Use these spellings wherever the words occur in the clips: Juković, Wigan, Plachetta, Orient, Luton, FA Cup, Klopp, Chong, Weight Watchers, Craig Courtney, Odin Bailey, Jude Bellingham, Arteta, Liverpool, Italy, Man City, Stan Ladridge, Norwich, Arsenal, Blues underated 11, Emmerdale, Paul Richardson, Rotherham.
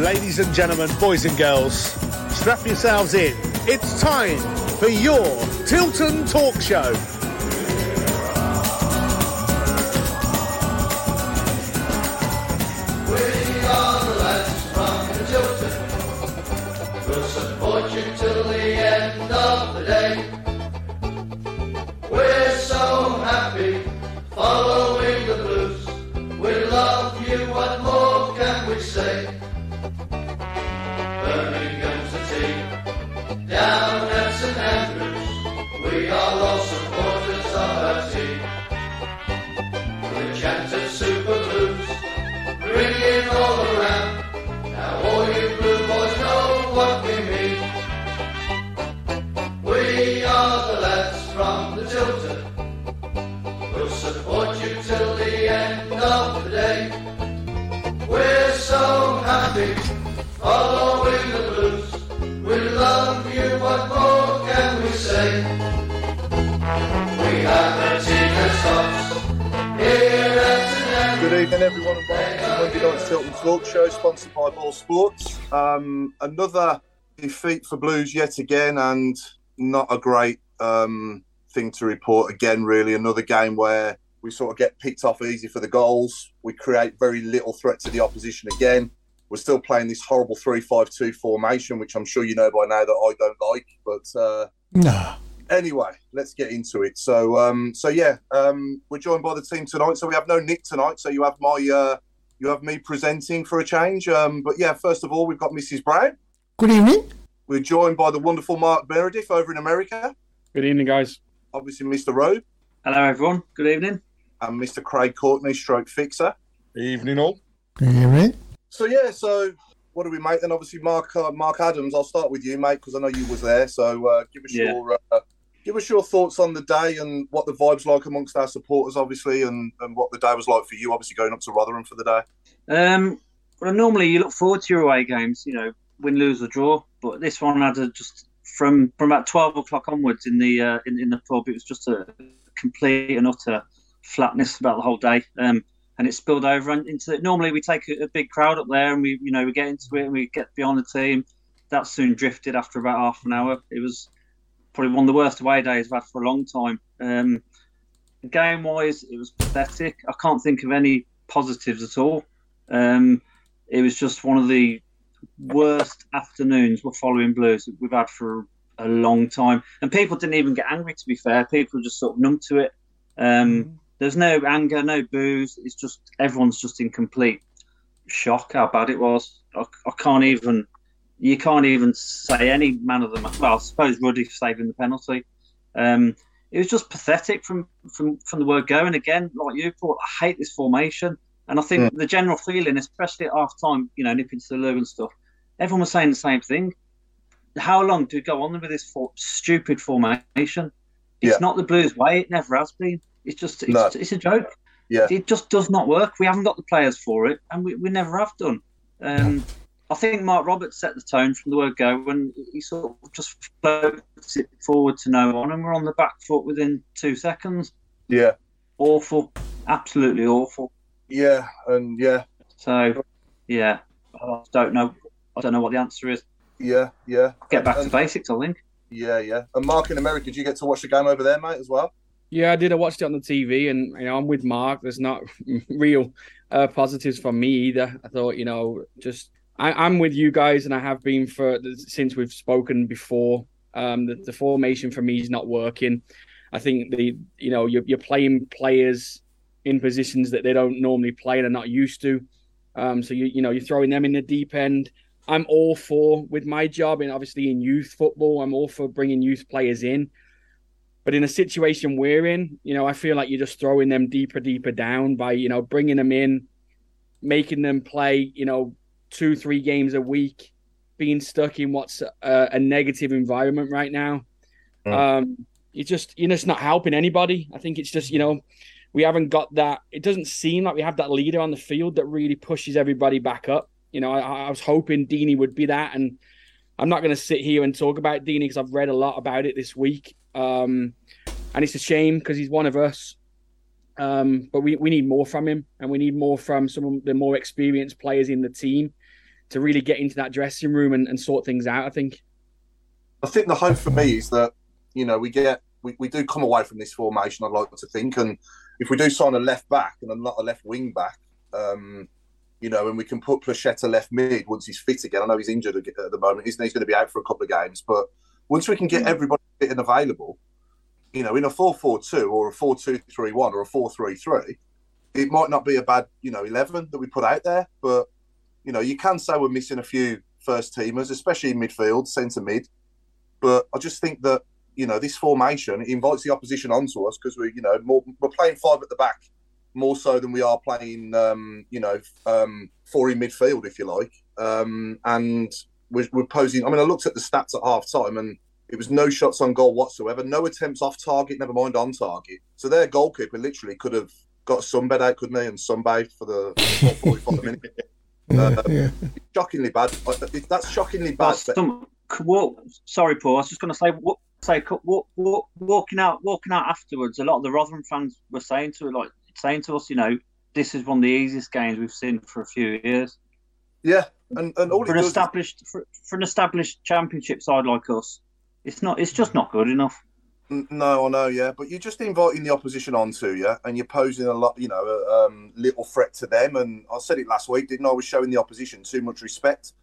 Ladies and gentlemen, boys and girls, strap yourselves in. It's time for your Tilton Talk Show. We are the lads from Tilton. We'll support you till the end of the day. We're so happy following the blues. We love you, what more can we say? Birmingham's the team, down at St Andrews, we are all supporters of our team. The chant of Super Blues, ringing all around, now all you blue boys know what we mean. We are the lads from the Tilton, we'll support you till the end of the day. We're so happy following the blues, we love you, what more can we say? We have a team that stops here at St Andrews. Good evening everyone and welcome to the Monday Tilton Talk Show, sponsored by Ball Sports. Another defeat for Blues yet again, and not a great thing to report again really. Another game where we sort of get picked off easy for the goals. We create very little threat to the opposition again. We're still playing this horrible 3-5-2 formation, which I'm sure you know by now that I don't like. But Anyway, let's get into it. So we're joined by the team tonight. So we have no Nick tonight. So you have me presenting for a change. First of all, we've got Mrs. Brown. Good evening. We're joined by the wonderful Mark Meredith over in America. Good evening, guys. Obviously, Mr. Rowe. Hello, everyone. Good evening. And Mr. Craig Courtney, stroke fixer. Evening, all. Good evening. So what do we make then? Obviously, Mark Adams. I'll start with you, mate, because I know you was there. So give us your thoughts on the day and what the vibe's like amongst our supporters, obviously, and what the day was like for you, obviously going up to Rotherham for the day. Well, normally you look forward to your away games, you know, win, lose or draw. But this one had from about 12 o'clock onwards in the pub, it was just a complete and utter flatness about the whole day. And it spilled over into it. Normally we take a big crowd up there and we get into it and we get beyond the team. That soon drifted after about half an hour. It was probably one of the worst away days I've had for a long time. Game-wise, it was pathetic. I can't think of any positives at all. It was just one of the worst afternoons we're following Blues we've had for a long time. And people didn't even get angry, to be fair. People were just sort of numb to it. There's no anger, no boos. It's just everyone's just in complete shock how bad it was. You can't even say any man of the match. Well, I suppose Ruddy for saving the penalty. It was just pathetic from the word go. And again, like you, Paul, I hate this formation. And I think the general feeling, especially at half time, you know, nipping to the loo and stuff, everyone was saying the same thing. How long do we go on with this stupid formation? It's not the Blues' way. It never has been. It's a joke. Yeah. It just does not work. We haven't got the players for it, and we never have done. I think Mark Roberts set the tone from the word go when he sort of just floats it forward to no one, and we're on the back foot within 2 seconds. Yeah. Awful. Absolutely awful. Yeah, and yeah. So, yeah, I don't know what the answer is. Yeah, yeah. Get back to basics, I think. Yeah, yeah. And Mark, in America, did you get to watch the game over there, mate, as well? Yeah, I did. I watched it on the TV and, you know, I'm with Mark. There's not real positives from me either. I thought, you know, just I'm with you guys, and I have been since we've spoken before. The formation for me is not working. I think you're playing players in positions that they don't normally play and are not used to. So you're throwing them in the deep end. I'm all for, with my job and obviously in youth football, I'm all for bringing youth players in. But in a situation we're in, I feel like you're just throwing them deeper down by, bringing them in, making them play, 2-3 games a week, being stuck in what's a negative environment right now. It's not helping anybody. I think it's just, we haven't got that. It doesn't seem like we have that leader on the field that really pushes everybody back up. I was hoping Deeney would be that, and I'm not going to sit here and talk about Deeney because I've read a lot about it this week. And it's a shame because he's one of us. But we need more from him, and we need more from some of the more experienced players in the team to really get into that dressing room and sort things out, I think. I think the hope for me is that, we do come away from this formation, I'd like to think. And if we do sign a left back and not a left wing back, and we can put Plachetta left mid once he's fit again. I know he's injured at the moment, isn't he? He's going to be out for a couple of games. But once we can get everybody fit and available, in a 4-4-2 or a 4-2-3-1 or a 4-3-3, it might not be a bad, 11 that we put out there. But, you can say we're missing a few first-teamers, especially in midfield, centre-mid. But I just think that, this formation invites the opposition onto us because we're, we're playing five at the back more so than we are playing, four in midfield, if you like. And we're posing. I looked at the stats at half-time, and it was no shots on goal whatsoever, no attempts off target, never mind on target. So their goalkeeper literally could have got a sunbed out, couldn't he, and sunbathed for the 45 minutes. Yeah. Shockingly bad. That's shockingly bad. Sorry, Paul, I was just going to say... walking out afterwards, a lot of the Rotherham fans were saying to us, this is one of the easiest games we've seen for a few years. Yeah, and all for an established Championship side like us, it's just not good enough. No, I know, yeah, but you're just inviting the opposition onto you, and you're posing a lot, little threat to them. And I said it last week, didn't I? I was showing the opposition too much respect,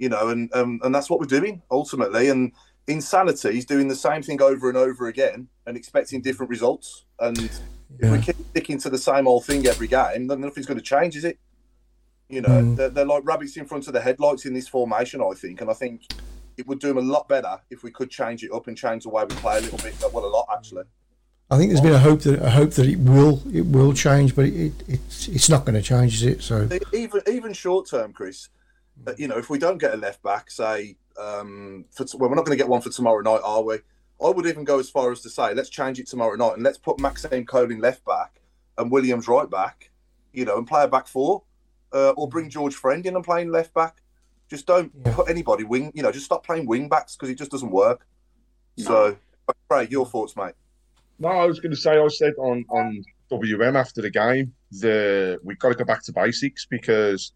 and that's what we're doing ultimately, and. Insanity is doing the same thing over and over again and expecting different results. And if we keep sticking to the same old thing every game, then nothing's going to change, is it? They're like rabbits in front of the headlights in this formation, I think. And I think it would do them a lot better if we could change it up and change the way we play a little bit. Well, a lot, actually. I think there's been a hope that it will change, but it's not going to change, is it? So even short term, Chris, if we don't get a left back, say. We're not going to get one for tomorrow night, are we? I would even go as far as to say, let's change it tomorrow night and let's put Maxime Colin left back and Williams right back, and play a back four, or bring George Friend in and play left back. Just don't put anybody wing. Just stop playing wing backs because it just doesn't work. No. So, Ray, your thoughts, mate? No, I was going to say I said on WM after the game we've got to go back to basics because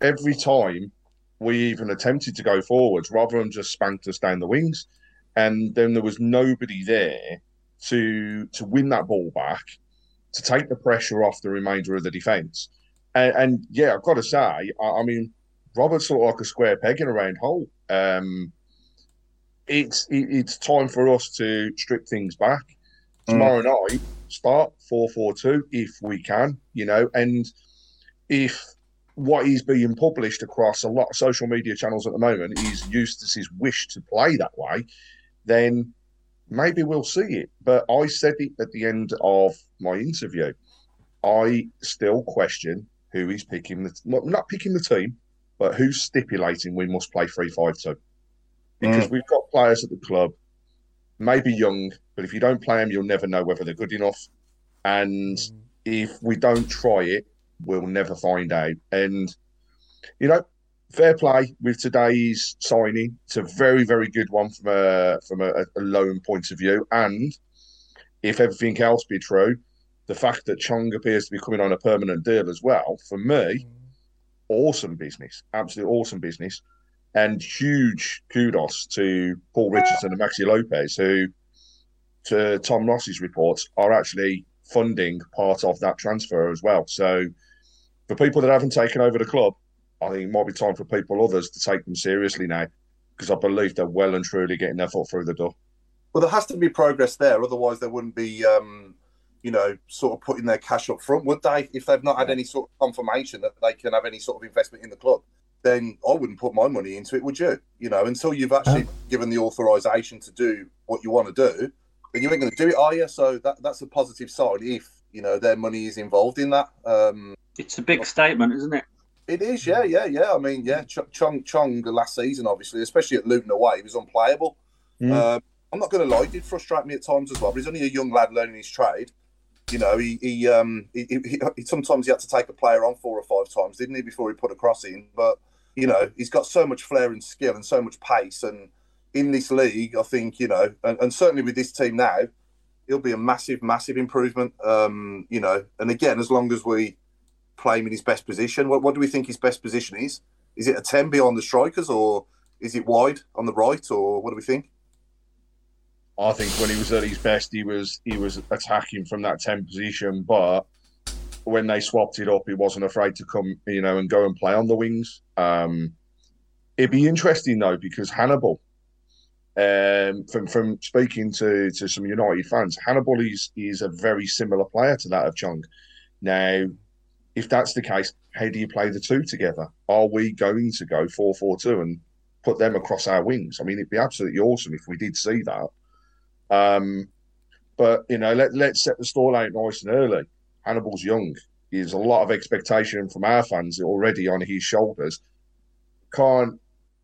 every time. We even attempted to go forwards. Rotherham just spanked us down the wings, and then there was nobody there to win that ball back, to take the pressure off the remainder of the defence. And yeah, I've got to say, Roberts looked like a square peg in a round hole. It's time for us to strip things back. Tomorrow night, start 4-4-2 if we can, and if. What he's being published across a lot of social media channels at the moment is Eustace's wish to play that way, then maybe we'll see it. But I said it at the end of my interview. I still question who is picking not picking the team, but who's stipulating we must play 3-5-2. Because we've got players at the club, maybe young, but if you don't play them, you'll never know whether they're good enough. And if we don't try it, we'll never find out. And, fair play with today's signing. It's a very, very good one from a loan point of view. And if everything else be true, the fact that Chong appears to be coming on a permanent deal as well, for me, awesome business. Absolutely awesome business. And huge kudos to Paul Richardson and Maxi Lopez, who, to Tom Ross's reports, are actually funding part of that transfer as well. So for people that haven't taken over the club, I think it might be time for people, others, to take them seriously now, because I believe they're well and truly getting their foot through the door. Well, there has to be progress there. Otherwise, they wouldn't be, sort of putting their cash up front, would they? If they've not had any sort of confirmation that they can have any sort of investment in the club, then I wouldn't put my money into it, would you? You know, until you've actually given the authorisation to do what you want to do, then you ain't going to do it, are you? So that's a positive side if, you know, their money is involved in that. It's a big statement, isn't it? It is, yeah. I mean, yeah, Chong last season, obviously, especially at Luton away, he was unplayable. I'm not going to lie, it did frustrate me at times as well, but he's only a young lad learning his trade. You know, he sometimes he had to take a player on 4 or 5 times, didn't he, before he put a cross in? But, you know, he's got so much flair and skill and so much pace. And in this league, I think, you know, and certainly with this team now, it'll be a massive, massive improvement, you know. And again, as long as we play him in his best position, what do we think his best position is? Is it a 10 beyond the strikers, or is it wide on the right, or what do we think? I think when he was at his best, he was attacking from that 10 position. But when they swapped it up, he wasn't afraid to come, you know, and go and play on the wings. It'd be interesting though, because Hannibal, from speaking to some United fans, Hannibal is a very similar player to that of Chong. Now, if that's the case, how do you play the two together? Are we going to go 4-4-2 and put them across our wings? I mean, it'd be absolutely awesome if we did see that. But, you know, let's set the stall out nice and early. Hannibal's young. There's a lot of expectation from our fans already on his shoulders. Can't,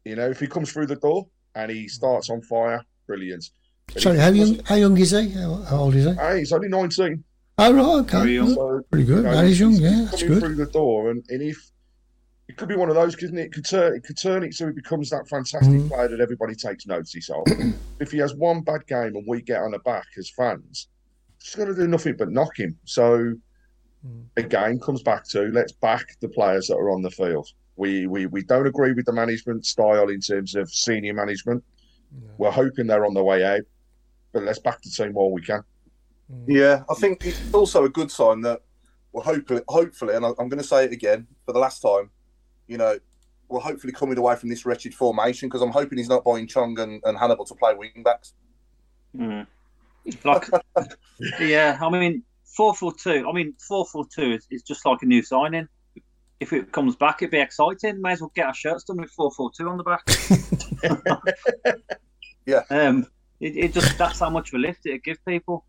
you know, if he comes through the door and he starts on fire, brilliant. But sorry, how young is he? How old is he? He's only 19. Oh, right, okay. So, pretty good. You know, that is young, yeah, that's good. Through the door, and if it could be one of those, couldn't it? It could turn it so he becomes that fantastic player that everybody takes notice of. If he has one bad game and we get on the back as fans, just got to do nothing but knock him. So, again, comes back to let's back the players that are on the field. We don't agree with the management style in terms of senior management. No. We're hoping they're on the way out, but let's back the team while we can. Yeah, I think it's also a good sign that we're hopefully, and I'm going to say it again for the last time, you know, we're hopefully coming away from this wretched formation, because I'm hoping he's not buying Chong and Hannibal to play wing-backs. Like, yeah, I mean, 4-4-2. I mean, 4-4-2 is just like a new signing. If it comes back, it'd be exciting. May as well get our shirts done with 4-4-2 on the back. Yeah. It just, that's how much of a lift it'd give people.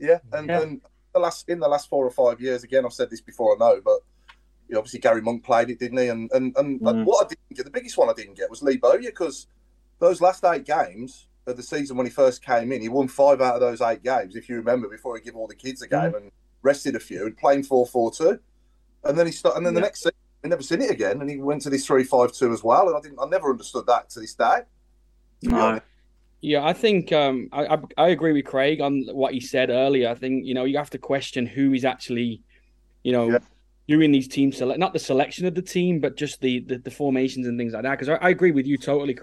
Yeah. And in the last 4 or 5 years, again, I've said this before, I know, but obviously Gary Monk played it, didn't he? And what I didn't get, the biggest one I didn't get was Lee Bowyer, because those last 8 games of the season when he first came in, he won 5 out of those 8 games, if you remember, before he gave all the kids a game and rested a few and playing 4-4-2. And then the next season, we never seen it again, and he went to this 3-5-2 as well. And I never understood that to this day. No. Yeah, I think I agree with Craig on what he said earlier. I think, you know, you have to question who is actually, you know, doing these team select, not the selection of the team, but just the formations and things like that. Because I agree with you totally,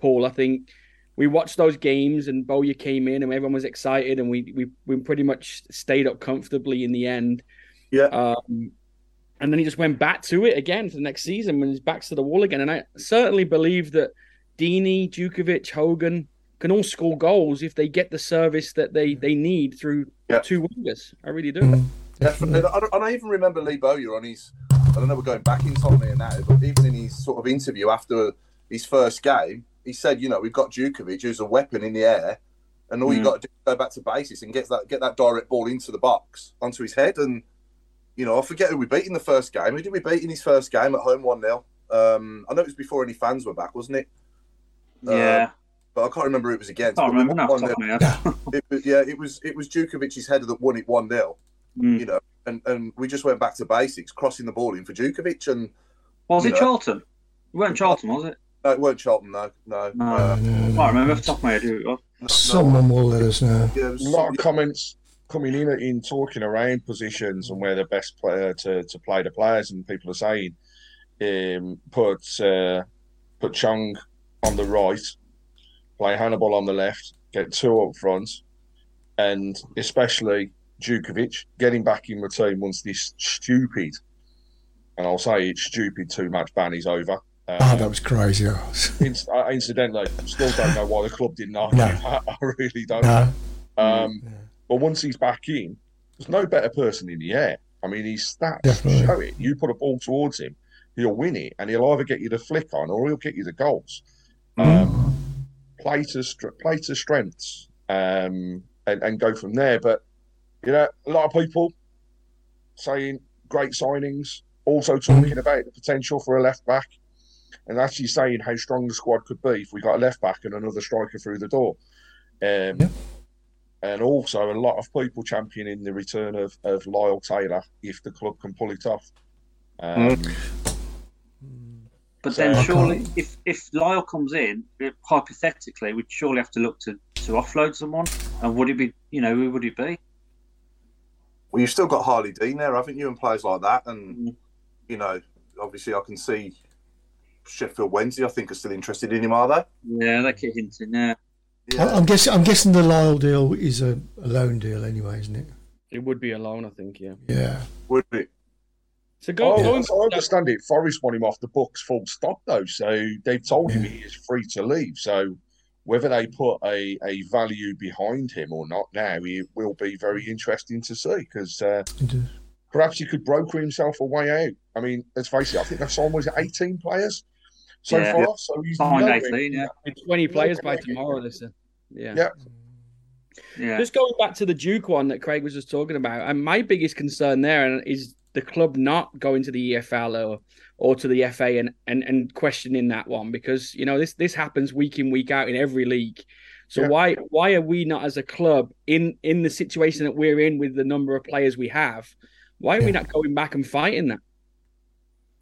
Paul. I think we watched those games and Bowyer came in and everyone was excited, and we pretty much stayed up comfortably in the end. Yeah. And then he just went back to it again for the next season when his back's to the wall again. And I certainly believe that Deeney, Juković, Hogan can all score goals if they get the service that they need through 2 wingers. I really do. Definitely. And I even remember Lee Bowyer on his, I don't know, we're going back in time here now, but even in his sort of interview after his first game, he said, you know, we've got Juković, who's a weapon in the air, and all you've got to do is go back to basics and get that direct ball into the box, onto his head. And, you know, I forget who we beat in the first game. Who did we beat in his first game at home, 1-0? I know it was before any fans were back, wasn't it? Yeah, but I can't remember who it was against. I can't remember now. It was Jukovic's header that won it 1-0. You know, and we just went back to basics, crossing the ball in for Juković. And was it Charlton? It weren't Charlton, was it? No, it weren't Charlton. No. I can't remember off the top of my head who it was. Someone will let us know. Yeah, a lot of comments coming in talking around positions and where the best player to play the players, and people are saying, put Chong on the right, play Hannibal on the left, get 2 up front, and especially Juković, getting back in the team once this stupid and I'll say it's stupid two-match ban is over. That was crazy. Incidentally, still don't know why the club didn't argue that. I really don't know. But once he's back in, there's no better person in the air. I mean, his stats show it. You put a ball towards him, he'll win it, and he'll either get you the flick on or he'll get you the goals. Play to strengths and go from there. But, you know, a lot of people saying great signings, also talking about the potential for a left-back and actually saying how strong the squad could be if we got a left-back and another striker through the door. And also a lot of people championing the return of Lyle Taylor if the club can pull it off. But so, then surely if Lyle comes in, hypothetically, we'd surely have to look to offload someone. And would it be, you know, who would it be? Well, you've still got Harley Dean there, haven't you, and players like that. And, you know, obviously I can see Sheffield Wednesday, I think, are still interested in him, are they? Yeah, they keep hinting there. Yeah. I'm guessing the Lyle deal is a loan deal anyway, isn't it? It would be a loan, I think, yeah. Yeah. Would it? So I understand it. Forest want him off the books full stop, though. So they've told him he is free to leave. So whether they put a value behind him or not now, it will be very interesting to see because perhaps he could broker himself a way out. I mean, let's face it, I think that sign was 18 players so far. So he's 18, 20 players by tomorrow, listen. Yeah. Just going back to the Duke one that Craig was just talking about, and my biggest concern there is the club not going to the EFL or to the FA and questioning that one, because you know this happens week in, week out in every league. So why are we not as a club in the situation that we're in with the number of players we have? Why are we not going back and fighting that?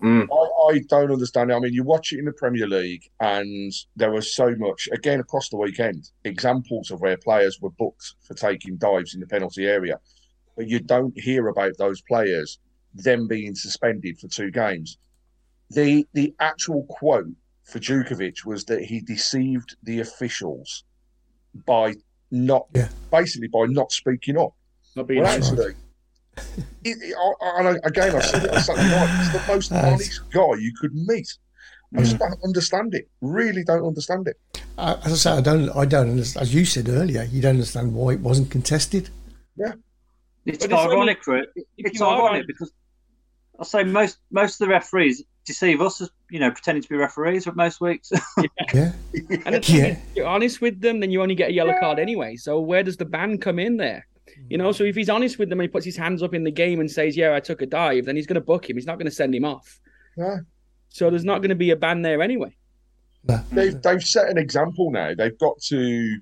I don't understand it. I mean, you watch it in the Premier League and there was so much, again, across the weekend, examples of where players were booked for taking dives in the penalty area. But you don't hear about those players then being suspended for 2 games. The actual quote for Juković was that he deceived the officials by not speaking up. Not being actually, again, I said it on Saturday night, it's the most honest guy you could meet. I just don't understand it. Really don't understand it. As I said, I don't understand. As you said earlier, you don't understand why it wasn't contested. Yeah, it's ironic because I say most of the referees deceive us, as you know, pretending to be referees for most weeks. And if you're honest with them, then you only get a yellow card anyway. So where does the ban come in there? You know, so if he's honest with them and he puts his hands up in the game and says, I took a dive, then he's going to book him. He's not going to send him off. Yeah. So there's not going to be a ban there anyway. They've set an example now. They've got to,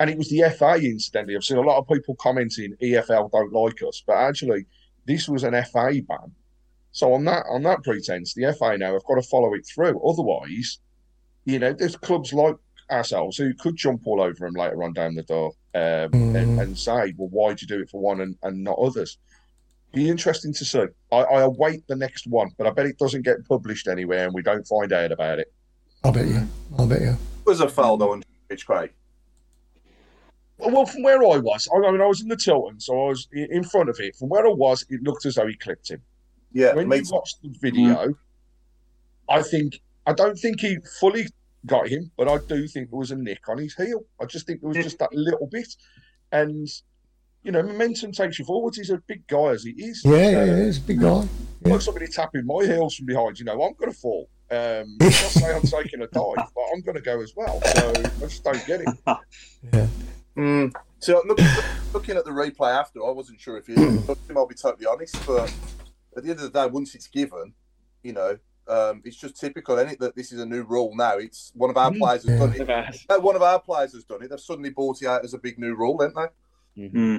and it was the FA, incidentally. I've seen a lot of people commenting, EFL don't like us, but actually this was an FA ban. So on that pretense, the FA now have got to follow it through. Otherwise, you know, there's clubs like ourselves who could jump all over him later on down the door and say, well, why'd you do it for one and not others? Be interesting to see. I await the next one, but I bet it doesn't get published anywhere and we don't find out about it. I'll bet you. It was a foul, though, on Craig. Well, from where I was, I mean, I was in the Tilton, so I was in front of it. From where I was, it looked as though he clipped him. Yeah. When you watched the video, I don't think he fully got him, but I do think there was a nick on his heel. I just think there was just that little bit. And, you know, momentum takes you forwards. He's a big guy as he is. Yeah, he's a big guy. Yeah. Like somebody tapping my heels from behind, you know, I'm going to fall. Not say I'm taking a dive, but I'm going to go as well. So I just don't get it. Yeah. So looking at the replay after, I wasn't sure if he looked him, I'll be totally honest. But at the end of the day, once it's given, you know, it's just typical, isn't it, that this is a new rule now. It's one of our players has done it. One of our players has done it. They've suddenly brought it out as a big new rule, haven't they? Mm-hmm.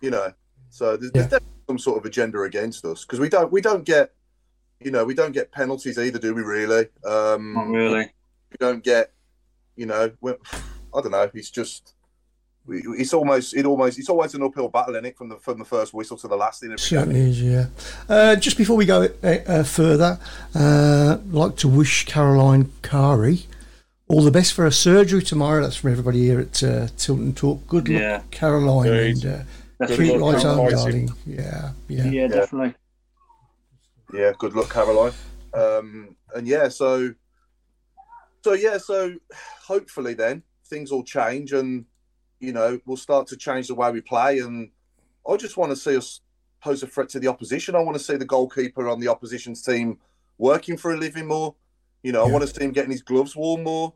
You know, so there's definitely some sort of agenda against us because we don't get, you know, we don't get penalties either, do we? Really? Not really. We don't get, you know, I don't know. It's just, it's always an uphill battle, isn't it, from the first whistle to the last. Certainly is, yeah. Just before we go further, I'd like to wish Caroline Kari all the best for her surgery tomorrow. That's from everybody here at Tilton Talk. Good luck, Caroline. Great. And keep right on, darling. Yeah, definitely. Yeah, good luck, Caroline. So hopefully then things will change, and you know, we'll start to change the way we play. And I just want to see us pose a threat to the opposition. I want to see the goalkeeper on the opposition's team working for a living more. You know, I want to see him getting his gloves worn more,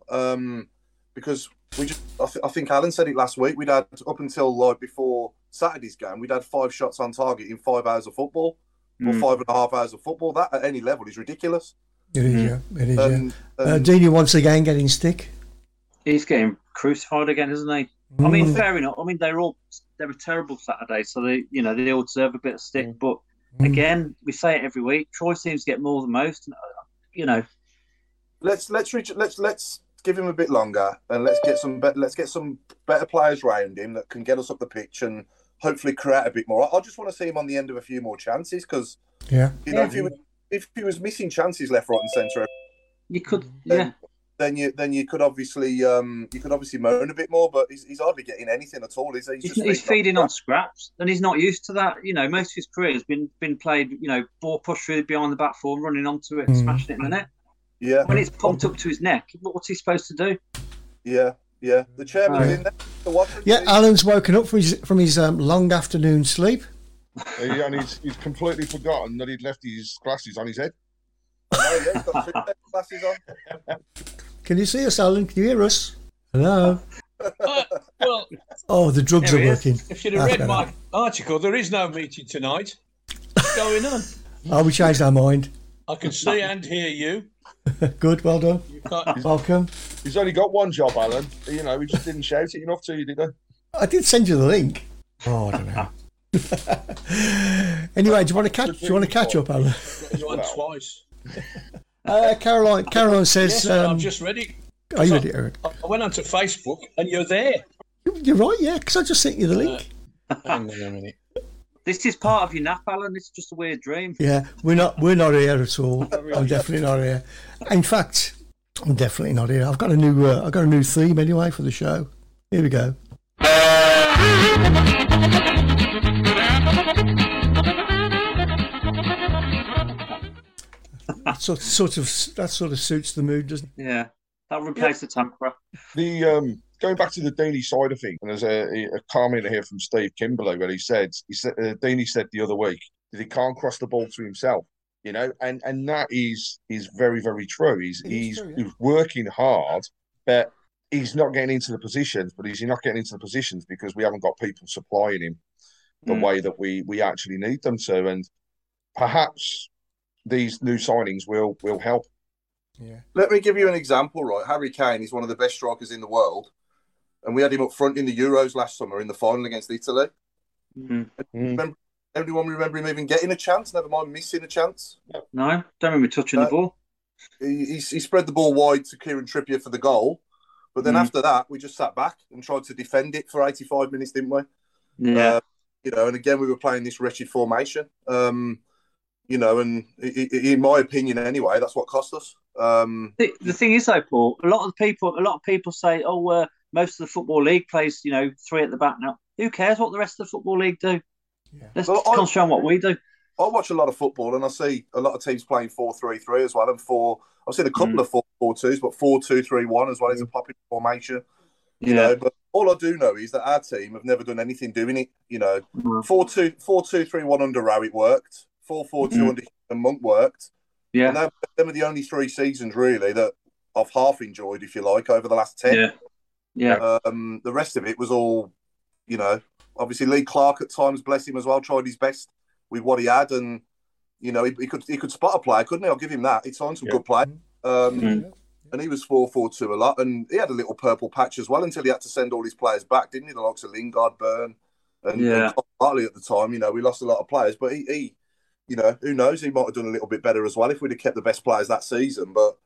because we just. I think Alan said it last week. We'd had, up until like before Saturday's game, we'd had 5 shots on target in 5 hours of football, or 5.5 hours of football. That at any level is ridiculous. It is, yeah. It is. Deeney once again getting stick. He's getting crucified again, isn't he? I mean, fair enough. I mean, they were terrible Saturday, so they all deserve a bit of stick. But again, we say it every week. Troy seems to get more than most. You know. Let's give him a bit longer, and let's get some better players around him that can get us up the pitch and hopefully create a bit more. I just want to see him on the end of a few more chances, because if he was missing chances left, right, and centre, you could obviously moan a bit more. But he's hardly getting anything at all. He's feeding on scraps, and he's not used to that. You know, most of his career has been played. You know, ball pushed through behind the back four, running onto it, and smashing it in the net. Yeah. When it's pumped up to his neck, what's he supposed to do? Yeah. The chairman's in there. Alan's woken up from his long afternoon sleep. And he's completely forgotten that he'd left his glasses on his head. Oh, yeah, he's got 2 glasses on. Can you see us, Alan? Can you hear us? Hello. The drugs are working. If you'd have read my article, there is no meeting tonight. What's going on? Oh, we changed our mind. I can see and hear you. Good, well done. Welcome. He's only got one job, Alan. You know, he just didn't shout it enough to you, did he? I did send you the link. Oh, I don't know. Anyway, do you want to catch up, Alan? You won twice. Caroline says... Yes, I've just read it. Are you ready, Eric? I went onto Facebook and you're there. You're right, yeah, because I just sent you the link. Hang on a minute. This is part of your nap, Alan. It's just a weird dream. Yeah, we're not here at all. I'm definitely not here. In fact, I'm definitely not here. I've got a new theme anyway for the show. Here we go. That sort of suits the mood, doesn't it? Yeah, that'll replace the temper. Going back to the Deeney side of things, and there's a comment here from Steve Kimberley where he said Deeney said the other week that he can't cross the ball to himself, you know, and that is very, very true. He's working hard, but he's not getting into the positions. But he's not getting into the positions because we haven't got people supplying him the way that we actually need them to. And perhaps these new signings will help. Yeah. Let me give you an example, right? Harry Kane is one of the best strikers in the world. And we had him up front in the Euros last summer in the final against Italy. Mm-hmm. Everyone remember him even getting a chance, never mind missing a chance? No, don't remember touching the ball. He spread the ball wide to Kieran Trippier for the goal. But then after that, we just sat back and tried to defend it for 85 minutes, didn't we? Yeah. And again, we were playing this wretched formation. And in my opinion, anyway, that's what cost us. The thing is, though, Paul, a lot of people say, most of the Football League plays, 3 at the back now. Who cares what the rest of the Football League do? Yeah. Let's concentrate on what we do. I watch a lot of football, and I see a lot of teams playing 4-3-3 as well. And I've seen a couple of 4-4-2s, but 4-2-3-1 as well is a popular formation. You know, but all I do know is that our team have never done anything doing it. 4-2-3-1 under Rowe, it worked. 4-4-2 under Monk worked. Yeah, and them are the only 3 seasons really that I've half enjoyed, if you like, over the last 10. Yeah. The rest of it was all, Obviously, Lee Clark at times, bless him as well, tried his best with what he had, and he could spot a player, couldn't he? I'll give him that. It's on some good play. And he was 4-4-2 a lot, and he had a little purple patch as well until he had to send all his players back, didn't he? The likes of Lingard, Byrne, and Hartley at the time. We lost a lot of players, but he who knows? He might have done a little bit better as well if we'd have kept the best players that season. But,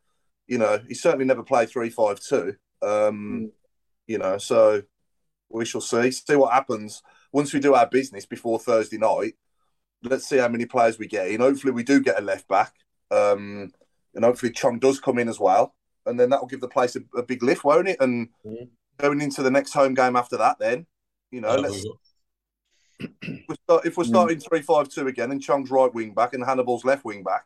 he certainly never played 3-5-2. So we shall see. See what happens once we do our business before Thursday night. Let's see how many players we get in. Hopefully we do get a left back. And hopefully Chong does come in as well. And then that will give the place a big lift, won't it? And going into the next home game after that then, If we're starting 3-5-2 again, and Chong's right wing back and Hannibal's left wing back,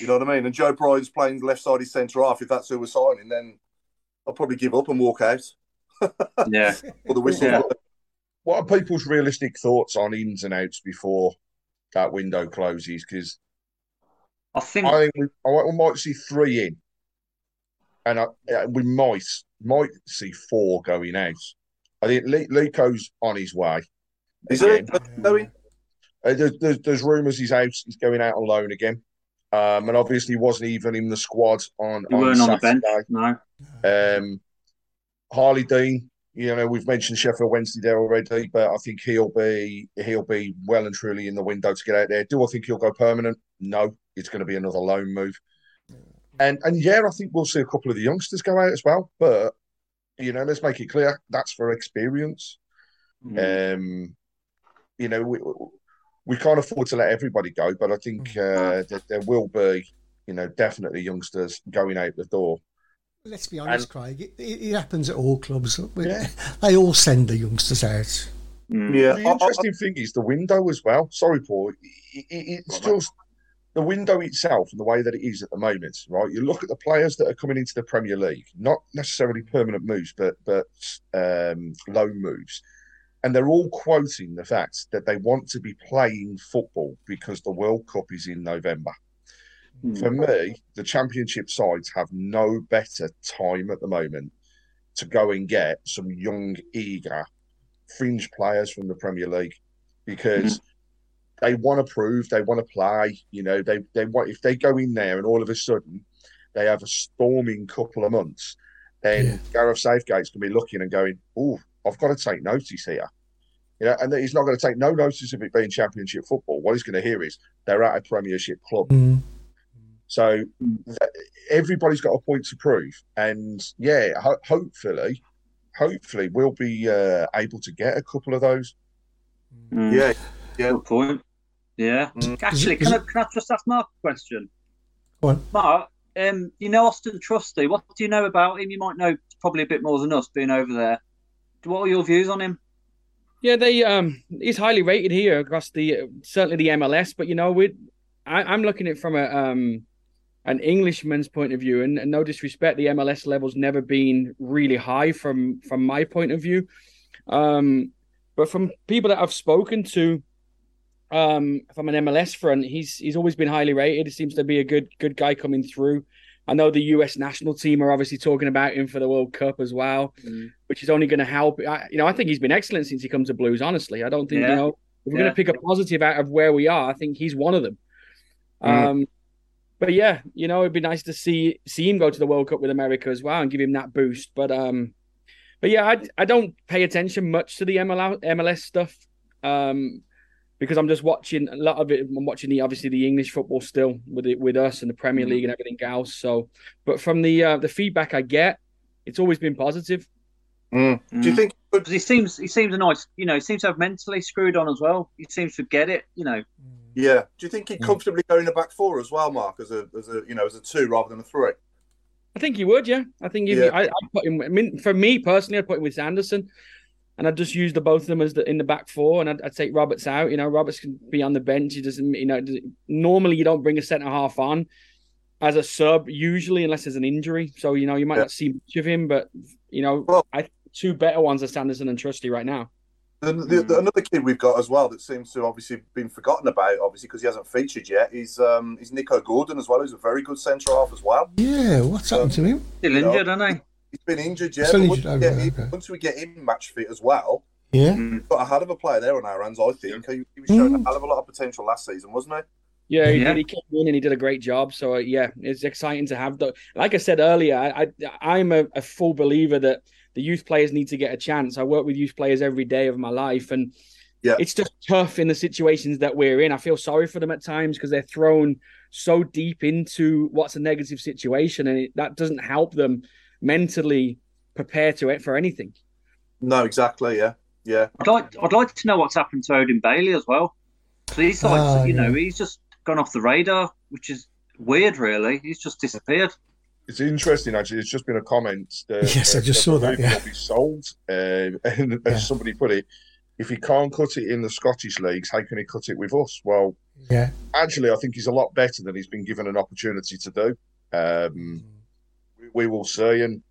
you know what I mean? And Joe Bryan's playing left-sided centre-half, if that's who we're signing, then I'll probably give up and walk out. Yeah. Or the whistle. Yeah. What are people's realistic thoughts on ins and outs before that window closes? Because I think we might see 3 in. And we might see 4 going out. I think Lico's on his way. Is it? There's rumours he's out. He's going out on loan again. And obviously he wasn't even in the squad on Saturday. On the bench, no. Harley Dean, you know, we've mentioned Sheffield Wednesday there already, but I think he'll be well and truly in the window to get out there. Do I think he'll go permanent? No, it's going to be another loan move. And yeah, I think we'll see a couple of the youngsters go out as well. But, you know, let's make it clear, that's for experience. Mm. You know, we can't afford to let everybody go, but I think that there will be, you know, definitely youngsters going out the door. Let's be honest, Craig, it happens at all clubs. Yeah. They all send the youngsters out. Mm. Yeah. The interesting thing is the window as well. Sorry, Paul. It's just the window itself and the way that it is at the moment, right? You look at the players that are coming into the Premier League, not necessarily permanent moves, but loan moves. And they're all quoting the fact that they want to be playing football because the World Cup is in November. Mm. For me, the Championship sides have no better time at the moment to go and get some young, eager, fringe players from the Premier League because they want to prove, they want to play. You know, they want, if they go in there and all of a sudden they have a storming couple of months, then Gareth Southgate's going to be looking and going, "Oh, I've got to take notice here." You know, and he's not going to take no notice of it being Championship football. What he's going to hear is they're at a Premiership club. Mm. So everybody's got a point to prove. And yeah, hopefully we'll be able to get a couple of those. Mm. Yeah. Good point. Yeah. Mm. Actually, can I just ask Mark a question? Go on. Mark, you know Austin Trusty. What do you know about him? You might know probably a bit more than us being over there. What are your views on him? Yeah, he's highly rated here across certainly the MLS. But you know, I'm looking at it from an Englishman's point of view, and no disrespect, the MLS level's never been really high from my point of view. But from people that I've spoken to, from an MLS front, he's always been highly rated. He seems to be a good guy coming through. I know the US national team are obviously talking about him for the World Cup as well, which is only going to help. I think he's been excellent since he comes to Blues, honestly. I don't think, you know, if we're going to pick a positive out of where we are, I think he's one of them. Mm. But yeah, you know, it'd be nice to see him go to the World Cup with America as well and give him that boost. But yeah, I don't pay attention much to the MLS stuff because I'm just watching a lot of it. I'm watching the English football still with us and the Premier League and everything else. So, but from the feedback I get, it's always been positive. Mm. Mm. Do you think? Because he seems a nice, you know, he seems to have mentally screwed on as well. He seems to get it, you know. Yeah. Do you think he'd comfortably go in the back four as well, Mark, as a 2 rather than a 3? I think he would. Yeah, I think I'd put him. I mean, for me personally, I'd put him with Sanderson. And I'd just use the both of them as in the back four, and I'd take Roberts out. You know, Roberts can be on the bench. He doesn't, you know, normally you don't bring a centre half on as a sub usually, unless there's an injury. So you know, you might not see much of him, but you know, two better ones are Sanderson and Trusty right now. Another kid we've got as well that seems to obviously been forgotten about, obviously because he hasn't featured yet, is Nico Gordon as well, who's a very good centre half as well. Yeah, what's happened to him? Still injured, aren't he? He's been injured, yeah. Once we get him match fit as well, we've got a hell of a player there on our hands, I think. He was showing a hell of a lot of potential last season, wasn't he? Yeah, he came in and he did a great job. So, yeah, it's exciting to have. Like I said earlier, I'm a full believer that the youth players need to get a chance. I work with youth players every day of my life, and it's just tough in the situations that we're in. I feel sorry for them at times because they're thrown so deep into what's a negative situation, and that doesn't help them mentally prepare to it for anything. No, exactly. Yeah. I'd like to know what's happened to Odin Bailey as well. So he's like, he's just gone off the radar, which is weird, really. He's just disappeared. It's interesting, actually. It's just been a comment. That, yes, I just saw that. Yeah. Will be sold, and as somebody put it, if he can't cut it in the Scottish leagues, how can he cut it with us? Well, yeah, actually, I think he's a lot better than he's been given an opportunity to do. We will see. And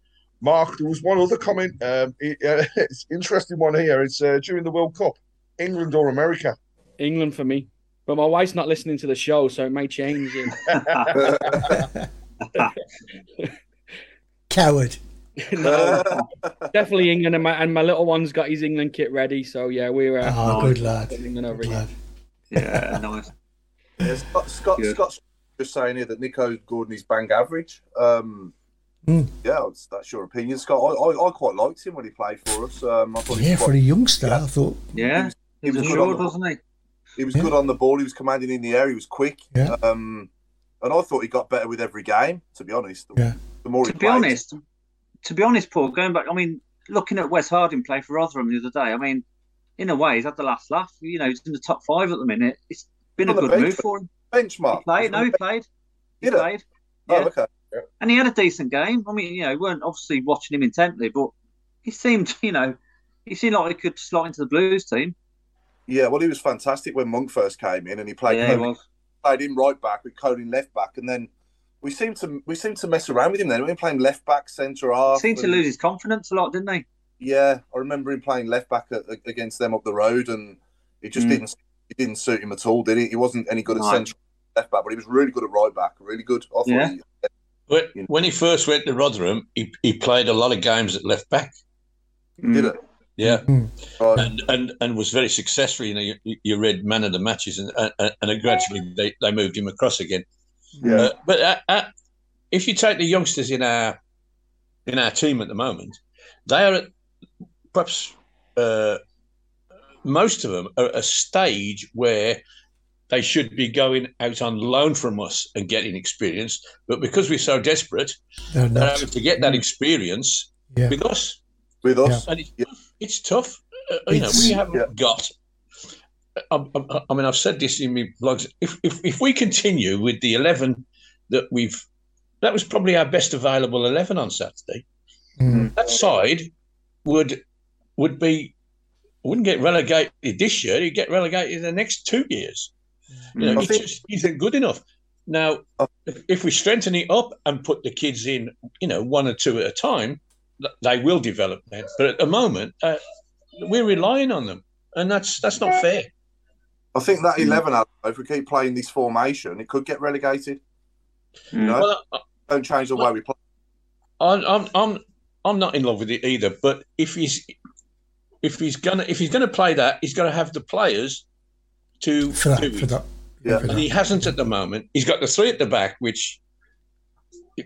Mark, there was one other comment. It's an interesting one here. It's during the World Cup, England or America? England for me. But my wife's not listening to the show, so it may change. Coward. No, definitely England. And my little one's got his England kit ready. So, yeah, we're... good lad. England over here. Yeah, nice. Yeah, Scott's just saying here that Nico Gordon is bang average. Yeah, that's your opinion, Scott. I quite liked him when he played for us. For a youngster, I thought. Yeah, he was assured, wasn't he? He was good on the ball. He was commanding in the air. He was quick. Yeah. And I thought he got better with every game, to be honest. Yeah. The more to be honest, Paul, going back, I mean, looking at Wes Harding play for Rotherham the other day, I mean, in a way, he's had the last laugh. You know, he's in the top five at the minute. It's been a good move for him. Benchmark. He played. He played. Yeah. Oh, okay. Yeah. And he had a decent game. I mean, you know, we weren't obviously watching him intently, but he seemed like he could slot into the Blues team. Yeah, well, he was fantastic when Monk first came in, and he played played him right back with Colin left back, and then we seemed to mess around with him. Then we were playing left back, centre half. He seemed to lose his confidence a lot, didn't he? Yeah, I remember him playing left back against them up the road, and it just didn't suit him at all, did he? He wasn't any good at central left back, but he was really good at right back, really good. I thought when he first went to Rotherham, he played a lot of games at left back. Did it? Yeah, and was very successful. You know, you read man of the matches, and gradually they moved him across again. Yeah, but if you take the youngsters in our team at the moment, they are perhaps most of them are at a stage where they should be going out on loan from us and getting experience. But because we're so desperate, they're able to get that experience with us. With us, and it's tough. We haven't got. I mean, I've said this in my blogs. If we continue with the 11 that that was probably our best available 11 on Saturday. Mm. That side wouldn't get relegated this year. You'd get relegated in the next 2 years. You know, it just isn't good enough. Now, if we strengthen it up and put the kids in, you know, one or two at a time, they will develop then, but at the moment we're relying on them, and that's not fair. I think that 11, if we keep playing this formation, it could get relegated. You know? Well, don't change the way we play. I'm not in love with it either. But if he's gonna play that, he's gonna have the players to do that. Yeah. And he hasn't at the moment. He's got the three at the back, which.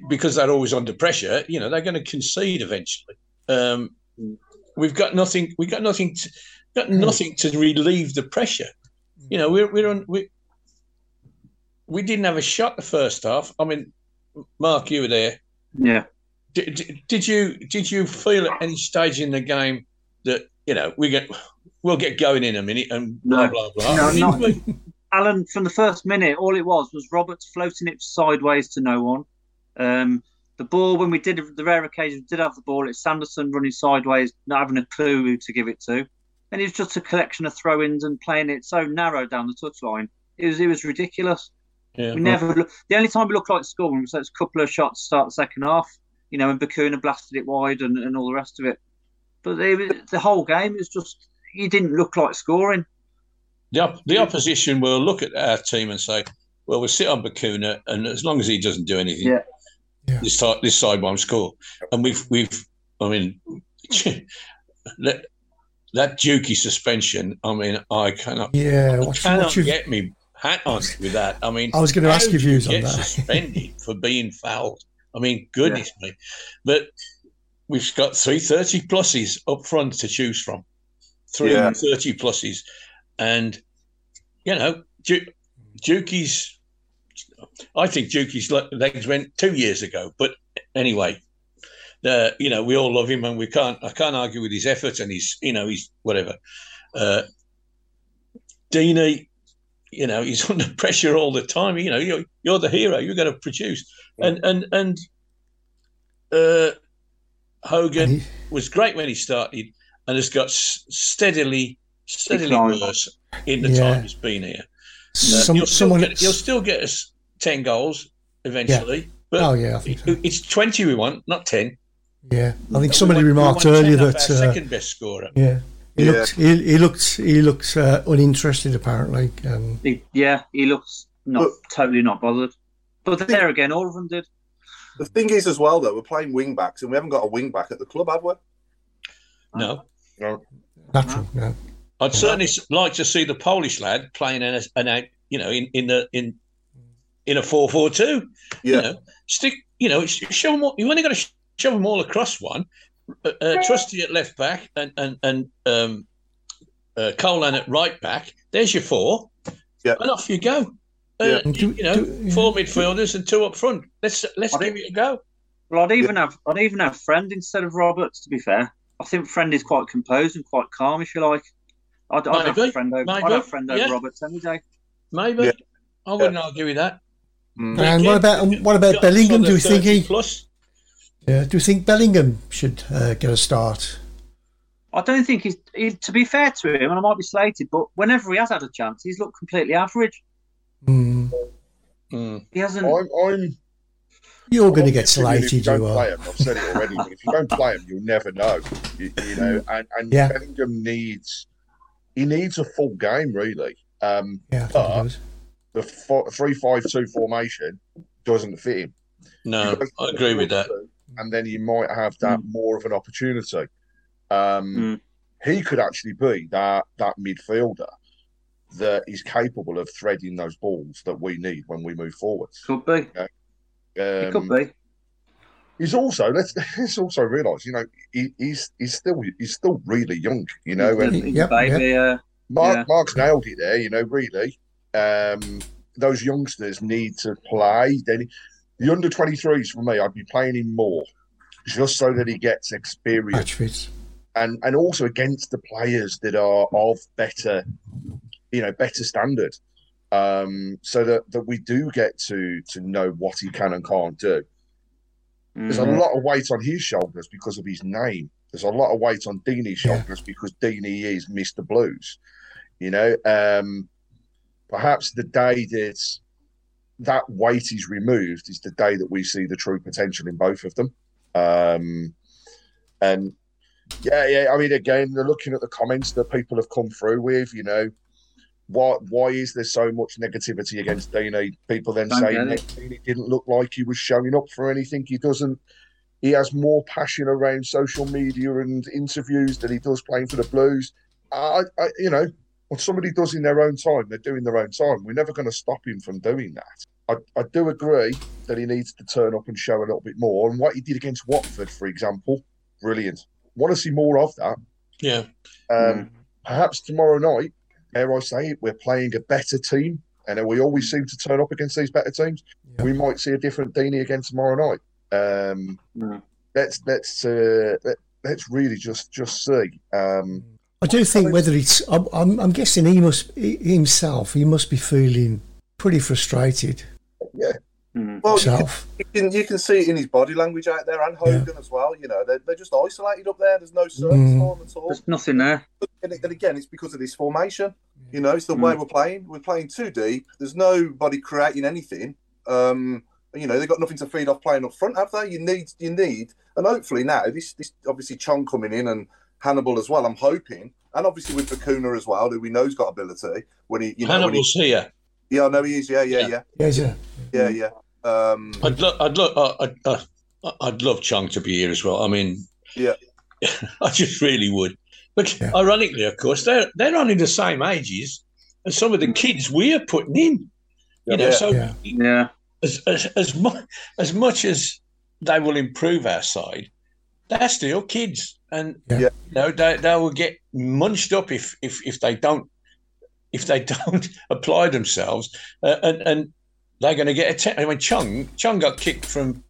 Because they're always under pressure, you know, they're going to concede eventually. We've got nothing to relieve the pressure. You know, we didn't have a shot the first half. I mean, Mark, you were there. Yeah. Did you feel at any stage in the game that, you know, we'll get going in a minute and blah blah blah? No, not. Alan, from the first minute, all it was Roberts floating it sideways to no one. The ball, when we did the rare occasions, we did have the ball. It's Sanderson running sideways, not having a clue who to give it to, and it was just a collection of throw-ins and playing it so narrow down the touchline. It was ridiculous. Yeah, we never. The only time we looked like scoring was those couple of shots to start the second half. You know, and Bakuna blasted it wide and all the rest of it. But the whole game is just you didn't look like scoring. The opposition will look at our team and say, "Well, we'll sit on Bakuna, and as long as he doesn't do anything." Yeah. Yeah. This side won't score, and that Juki suspension. I mean, I cannot. Yeah, I cannot get me hat on with that. I mean, I was going to ask your views on that. Suspended for being fouled. I mean, goodness me! But we've got 330 pluses up front to choose from. 330 pluses, and you know, Juki's. I think Juki's legs went 2 years ago, but anyway, you know, we all love him, and I can't argue with his efforts and his, you know, his whatever. Deeney, you know, he's under pressure all the time. You know, you're the hero. You're going to produce, and Hogan was great when he started, and has got steadily steadily worse in the time he's been here. He'll still get us 10 goals eventually, but I think so. It's 20 we want, not 10. Yeah, I think somebody remarked earlier that second best scorer. Yeah, he looked uninterested apparently. He looks totally not bothered. But there again, all of them did. The thing is, as well, though, we're playing wing backs, and we haven't got a wing back at the club, have we? No. Natural. No. I'd certainly like to see the Polish lad playing in a 4-4-2. Yeah. Show more. You've only got to shove them all across one. Trusty at left back and Colan at right back. There's your four. Yeah. And off you go. Four midfielders and two up front. Let's give it a go. Well, I'd even have Friend instead of Roberts. To be fair, I think Friend is quite composed and quite calm. If you like, I'd have Friend over Roberts any day. Maybe I wouldn't argue with that. Mm. And what about Bellingham? Do you think Bellingham should get a start? I don't think to be fair to him, and I might be slated, but whenever he has had a chance, he's looked completely average. Mm. Mm. He hasn't. You're going to get slated. I've said it already. But if you don't play him, you'll never know. You know, and Bellingham needs a full game really. But the 3-5-2 formation doesn't fit him. No, I agree with that. And then you might have that more of an opportunity. He could actually be that midfielder that is capable of threading those balls that we need when we move forward. Could be. He could be. He's also let's realise, he's still really young, and Mark's nailed it there, really. Those youngsters need to play. Then the under 23s for me, I'd be playing him more just so that he gets experience. And also against the players that are of better standard, so that we do get to know what he can and can't do. Mm-hmm. There's a lot of weight on his shoulders because of his name. There's a lot of weight on Deeney's shoulders because Deeney is Mr. Blues. Perhaps the day that weight is removed is the day that we see the true potential in both of them. I mean, again, they're looking at the comments that people have come through with, why is there so much negativity against Deeney? People then say Deeney didn't look like he was showing up for anything. He doesn't. He has more passion around social media and interviews than he does playing for the Blues. What somebody does in their own time, they're doing their own time. We're never going to stop him from doing that. I do agree that he needs to turn up and show a little bit more. And what he did against Watford, for example, brilliant. Want to see more of that. Yeah. Perhaps tomorrow night, dare I say it, we're playing a better team, and we always seem to turn up against these better teams. Yeah. We might see a different Deeney again tomorrow night. Let's really just see. I do think whether it's, I'm guessing he must be feeling pretty frustrated. Yeah. Well, you can see it in his body language out there, and Hogan as well. They're just isolated up there. There's no service time at all. There's nothing there. And again, it's because of this formation. It's the way we're playing. We're playing too deep. There's nobody creating anything. They've got nothing to feed off playing up front, have they? You need, and hopefully now this obviously Chong coming in and Hannibal as well. I'm hoping, and obviously with Bakuna as well, who we know's got ability. When he, Hannibal's here. Yeah, I know he is. Yeah. I'd love Chong to be here as well. I mean, I just really would. But ironically, of course, they're only the same ages as some of the kids we are putting in. As much as they will improve our side, they're still kids, and they will get munched up if they don't apply themselves, and they're going to get attacked. I mean, Chong got kicked from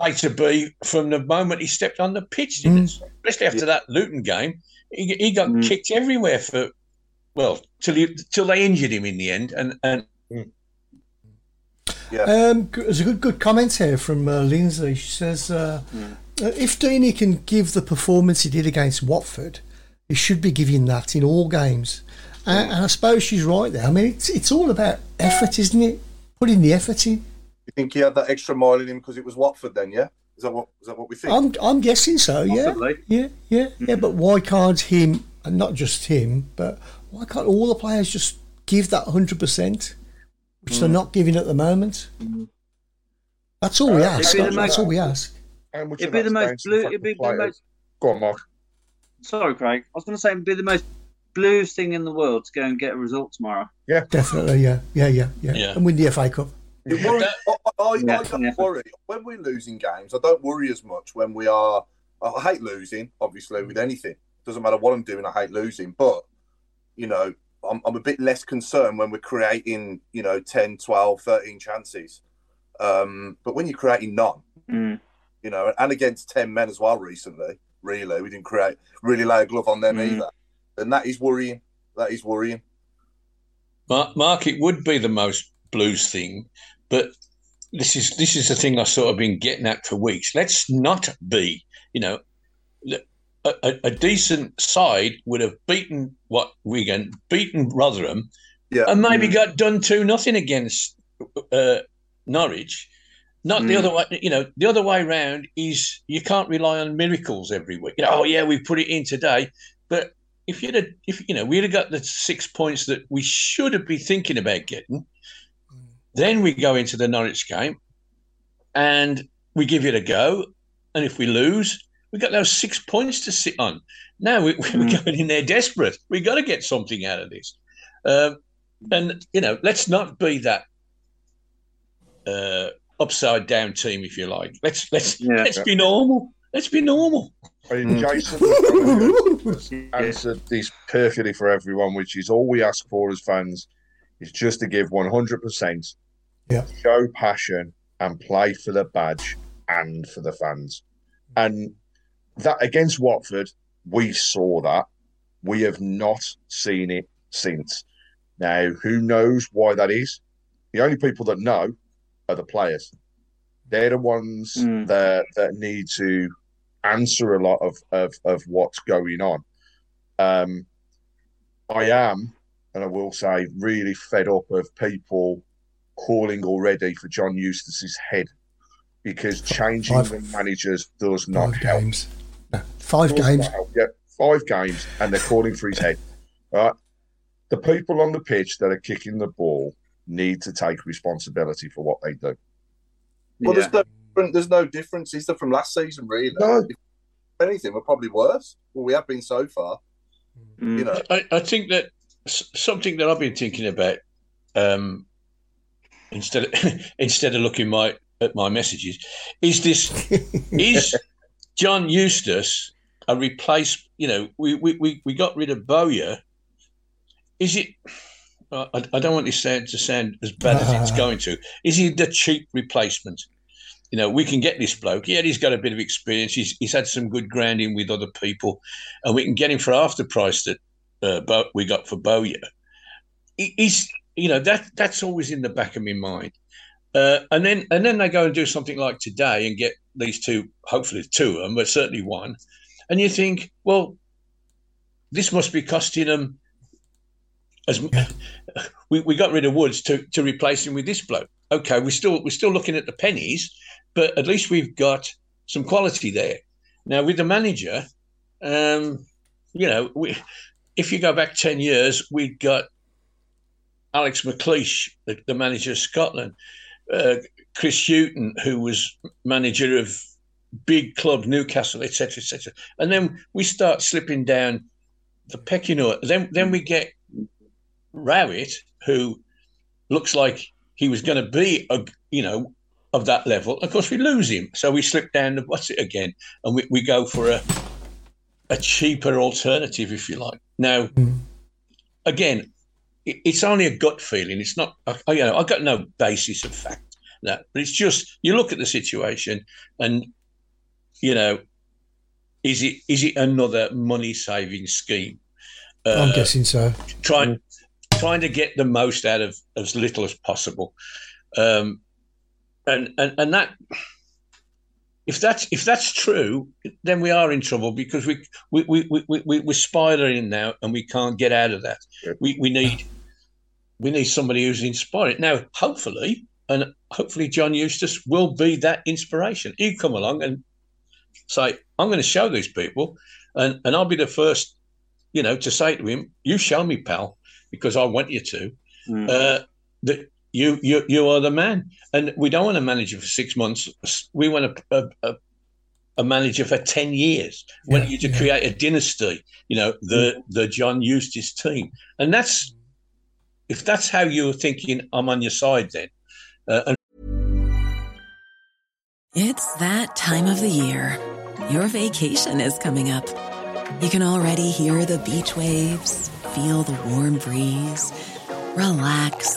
A to B from the moment he stepped on the pitch, especially after that Luton game. He got kicked everywhere till they injured him in the end. There's a good comment here from Lindsay. She says, if Deeney can give the performance he did against Watford, He should be giving that in all games. And I suppose she's right there. I mean, it's all about effort, isn't it? Putting the effort in. You think he had that extra mile in him because it was Watford then, yeah? Is that what we think? I'm guessing so, possibly. Yeah. But why can't him, and not just him, but why can't all the players just give that 100%, which they're not giving at the moment? That's all we ask. That's all we ask. It'd be the most blue. It'd be the most. Go on, Mark. Sorry, Craig. I was going to say it'd be the most blues thing in the world to go and get a result tomorrow. Yeah, definitely. Yeah. And win the FA Cup. I don't worry when we're losing games. I don't worry as much when we are. I hate losing, obviously, with anything. Doesn't matter what I'm doing. I hate losing, but you know, I'm a bit less concerned when we're creating, you know, 10, 12, 13 chances. But when you're creating none, you know, and against 10 men as well recently, really, we didn't really lay a glove on them either. And that is worrying. Mark, it would be the most blues thing, but this is the thing I've sort of been getting at for weeks. Let's not be, you know, a decent side would have beaten beaten Rotherham, and maybe got done 2-0 against Norwich. Not the other way. You know, the other way round is you can't rely on miracles every week. You know, we put it in today, but. If we'd have got the 6 points that we should have been thinking about getting, then we go into the Norwich game and we give it a go. And if we lose, we got those 6 points to sit on. Now we're going in there desperate. We got to get something out of this. And, you know, let's not be that upside down team, if you like. Let's be normal. Let's be normal. I mean, Jason answered this perfectly for everyone, which is all we ask for as fans is just to give 100%, show passion and play for the badge and for the fans. And that against Watford, we saw that. We have not seen it since. Now, who knows why that is? The only people that know are the players. They're the ones that need to answer a lot of what's going on. I am, and I will say, really fed up of people calling already for John Eustace's head because changing managers does not help. Five games, and they're calling for his head. All right. The people on the pitch that are kicking the ball need to take responsibility for what they do. Well, there's no difference, is there, from last season, really? No. If anything, we're probably worse. Well, we have been so far. You know, I think that something that I've been thinking about, instead of looking at my messages, is this: is John Eustace a replacement? You know, we got rid of Bowyer. Is it? I don't want this to sound as bad as it's going to. Is he the cheap replacement? You know, we can get this bloke. Yeah, he's got a bit of experience. He's had some good grounding with other people, and we can get him for half the price that we got for Bowyer. He's, you know, that's always in the back of my mind. And then they go and do something like today and get these two, hopefully two of them, but certainly one. And you think, well, this must be costing them. As we got rid of Woods to replace him with this bloke. Okay, we're still looking at the pennies, but at least we've got some quality there. Now with the manager, you know, if you go back 10 years, we've got Alex McLeish, the manager of Scotland, Chris Hughton, who was manager of big club Newcastle, etc., etc. And then we start slipping down the pecking order. Then we get Rowett, who looks like he was going to be, you know, of that level. Of course, we lose him, so we slip down to what's it again, and we go for a cheaper alternative, if you like. Now, again, it's only a gut feeling. It's not, you know, I've got no basis of fact that, but it's just you look at the situation, and you know, is it another money saving scheme? I'm guessing so. Trying to get the most out of as little as possible, and that If that's true, then we are in trouble, because we're spiraling now and we can't get out of that. We need somebody who's inspiring. Now, hopefully John Eustace will be that inspiration. He'll come along and say, I'm going to show these people, and I'll be the first, to say to him, you show me, pal, because I want you to. Mm. That you are the man. And we don't want a manager for 6 months. We want a manager for 10 years. We want you to create a dynasty, the John Eustace team. And that's, if that's how you were thinking, I'm on your side then. It's that time of the year. Your vacation is coming up. You can already hear the beach waves, feel the warm breeze, relax,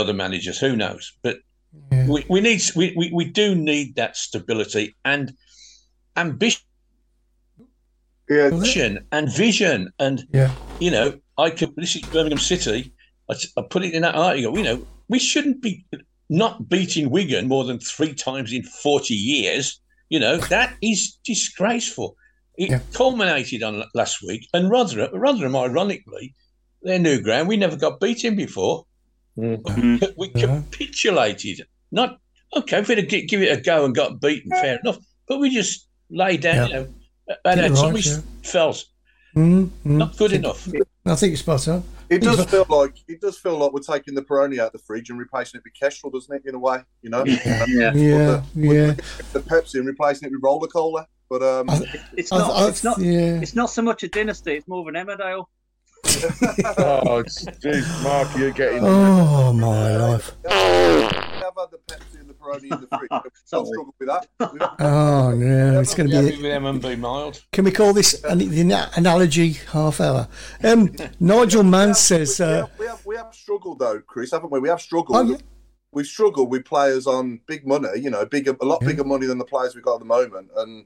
other managers. Who knows? But we do need that stability and ambition and vision. And this is Birmingham City. I put it in that article. We shouldn't be not beating Wigan more than 3 times in 40 years. That is disgraceful. It culminated on last week, and Rotherham, ironically, their new ground, we never got beaten before. Mm-hmm. We capitulated. Not okay if we'd have give it a go and got beaten, fair enough. But we just lay down, felt not good enough. I think you're spot on. It does feel like we're taking the Peroni out of the fridge and replacing it with Kestrel, doesn't it? In a way, The Pepsi and replacing it with Roller Cola. But it's not so much a dynasty, it's more of an Emmerdale. Oh, jeez, Mark, you're getting... Oh, my life. I've had the Pepsi and the Peroni in the fridge. I'll struggle with that. Oh, no, it's going to be... With M&B mild. Can we call this the analogy half hour? Nigel Mann says... We have struggled, though, Chris, haven't we? We have struggled. Oh, yeah. We've struggled with players on big money, a lot bigger money than the players we've got at the moment, and...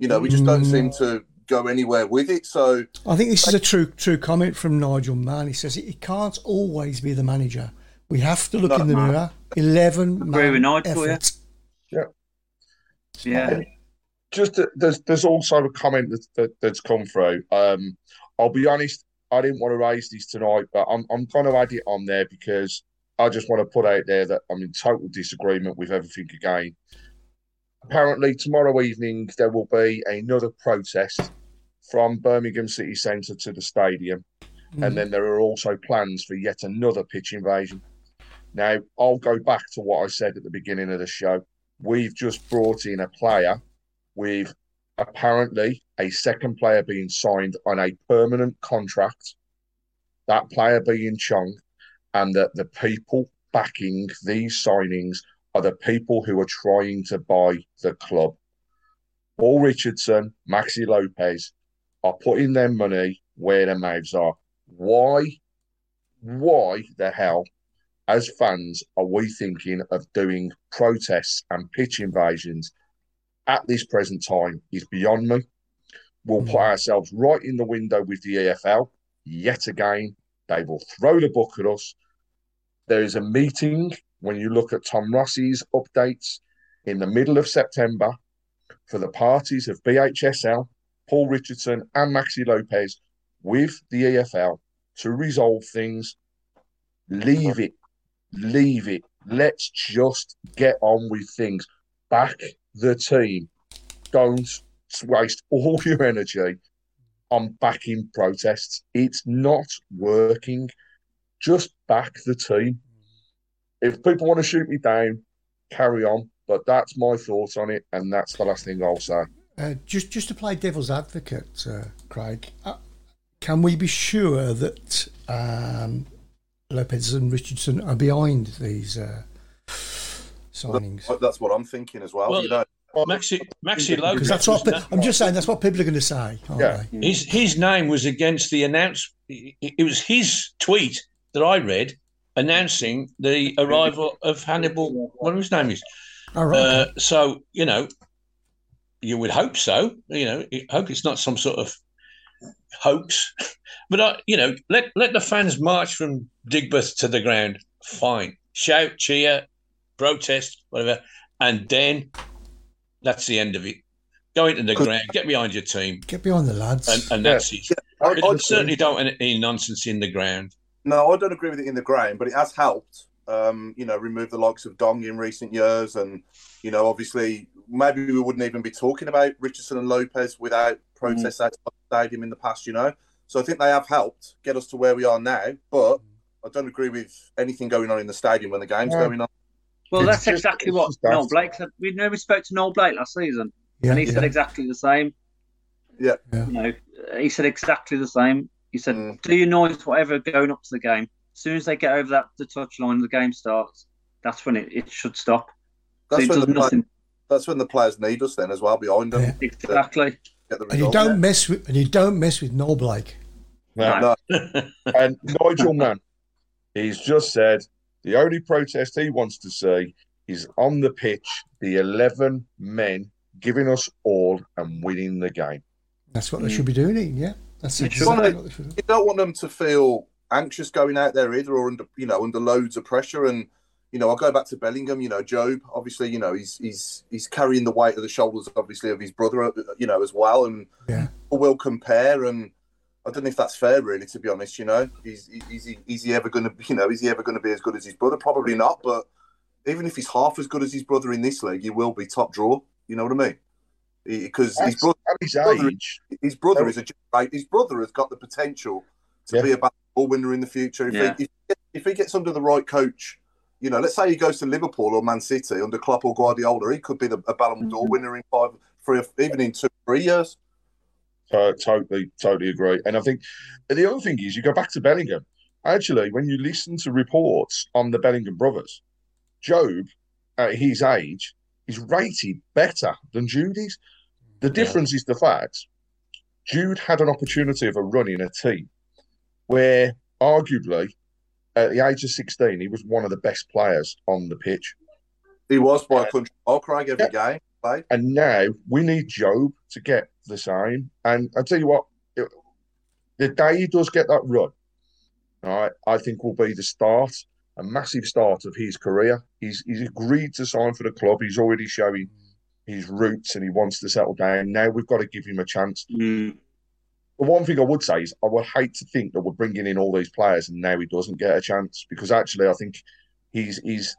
we just don't seem to go anywhere with it. So I think this is a true comment from Nigel Mann. He says it can't always be the manager. We have to look in the mirror. 11 man effort. Yeah. Just there's also a comment that's come through. I'll be honest, I didn't want to raise this tonight, but I'm going to add it on there because I just want to put out there that I'm in total disagreement with everything again. Apparently, tomorrow evening, there will be another protest from Birmingham City Centre to the stadium. Mm. And then there are also plans for yet another pitch invasion. Now, I'll go back to what I said at the beginning of the show. We've just brought in a player with apparently a second player being signed on a permanent contract, that player being Chong, and that the people backing these signings are the people who are trying to buy the club. Paul Richardson, Maxi Lopez are putting their money where their mouths are. Why the hell, as fans, are we thinking of doing protests and pitch invasions at this present time is beyond me. We'll put ourselves right in the window with the EFL. Yet again, they will throw the book at us. There is a meeting... When you look at Tom Rossi's updates in the middle of September for the parties of BHSL, Paul Richardson and Maxi Lopez with the EFL to resolve things, leave it. Let's just get on with things. Back the team. Don't waste all your energy I'm back in protests. It's not working. Just back the team. If people want to shoot me down, carry on. But that's my thoughts on it, and that's the last thing I'll say. Just to play devil's advocate, Craig, can we be sure that Lopez and Richardson are behind these signings? That's what I'm thinking as well. Well, you know, Maxi Lopez. That's what I'm just saying. That's what people are going to say. Aren't they? His name was against the announcement. It was his tweet that I read announcing the arrival of Hannibal. What his name is. Oh, right. So you know, you would hope so. You know, hope it's not some sort of hoax. But let the fans march from Digbeth to the ground. Fine, shout, cheer, protest, whatever, and then. That's the end of it. Go into the ground, get behind your team. Get behind the lads. And that's it. Yeah, I certainly don't any nonsense in the ground. No, I don't agree with it in the ground, but it has helped, remove the likes of Dong in recent years. And, obviously, maybe we wouldn't even be talking about Richardson and Lopez without protests outside the stadium in the past, So I think they have helped get us to where we are now. But I don't agree with anything going on in the stadium when the game's going on. Well, it's exactly what Noel Blake said. We spoke to Noel Blake last season, and he said exactly the same. Yeah. He said exactly the same. He said, do your noise, whatever, going up to the game. As soon as they get over the touchline, the game starts. That's when it should stop. That's when the players need us then as well, behind them. Yeah. Exactly. You don't mess with Noel Blake. No. And Nigel Mann, he's just said, the only protest he wants to see is on the pitch, the 11 men giving us all and winning the game. That's what they should be doing, yeah. That's exactly what they should do. You don't want them to feel anxious going out there either or under loads of pressure. And, I'll go back to Bellingham, Jobe, obviously, he's carrying the weight of the shoulders, obviously, of his brother, as well. And we'll compare and... I don't know if that's fair, really. To be honest, is he ever going to be as good as his brother? Probably not. But even if he's half as good as his brother in this league, he will be top draw. You know what I mean? Because his brother has got the potential to be a basketball winner in the future. If he gets under the right coach, let's say he goes to Liverpool or Man City under Klopp or Guardiola, he could be a Ballon d'Or winner in 5, 3, even in 2, 3 years. Totally agree. And I think the other thing is you go back to Bellingham. Actually, when you listen to reports on the Bellingham brothers, Jobe, at his age, is rated better than Judy's. The difference is the fact Jude had an opportunity of a run in a team where arguably at the age of 16, he was one of the best players on the pitch. He was by a country mile, Craig, every game. Right. And now we need Jobe to get the same. And I tell you what, the day he does get that run, all right, I think will be the start, a massive start of his career. He's agreed to sign for the club. He's already showing his roots and he wants to settle down. Now we've got to give him a chance. The one thing I would say is I would hate to think that we're bringing in all these players and now he doesn't get a chance, because actually I think he's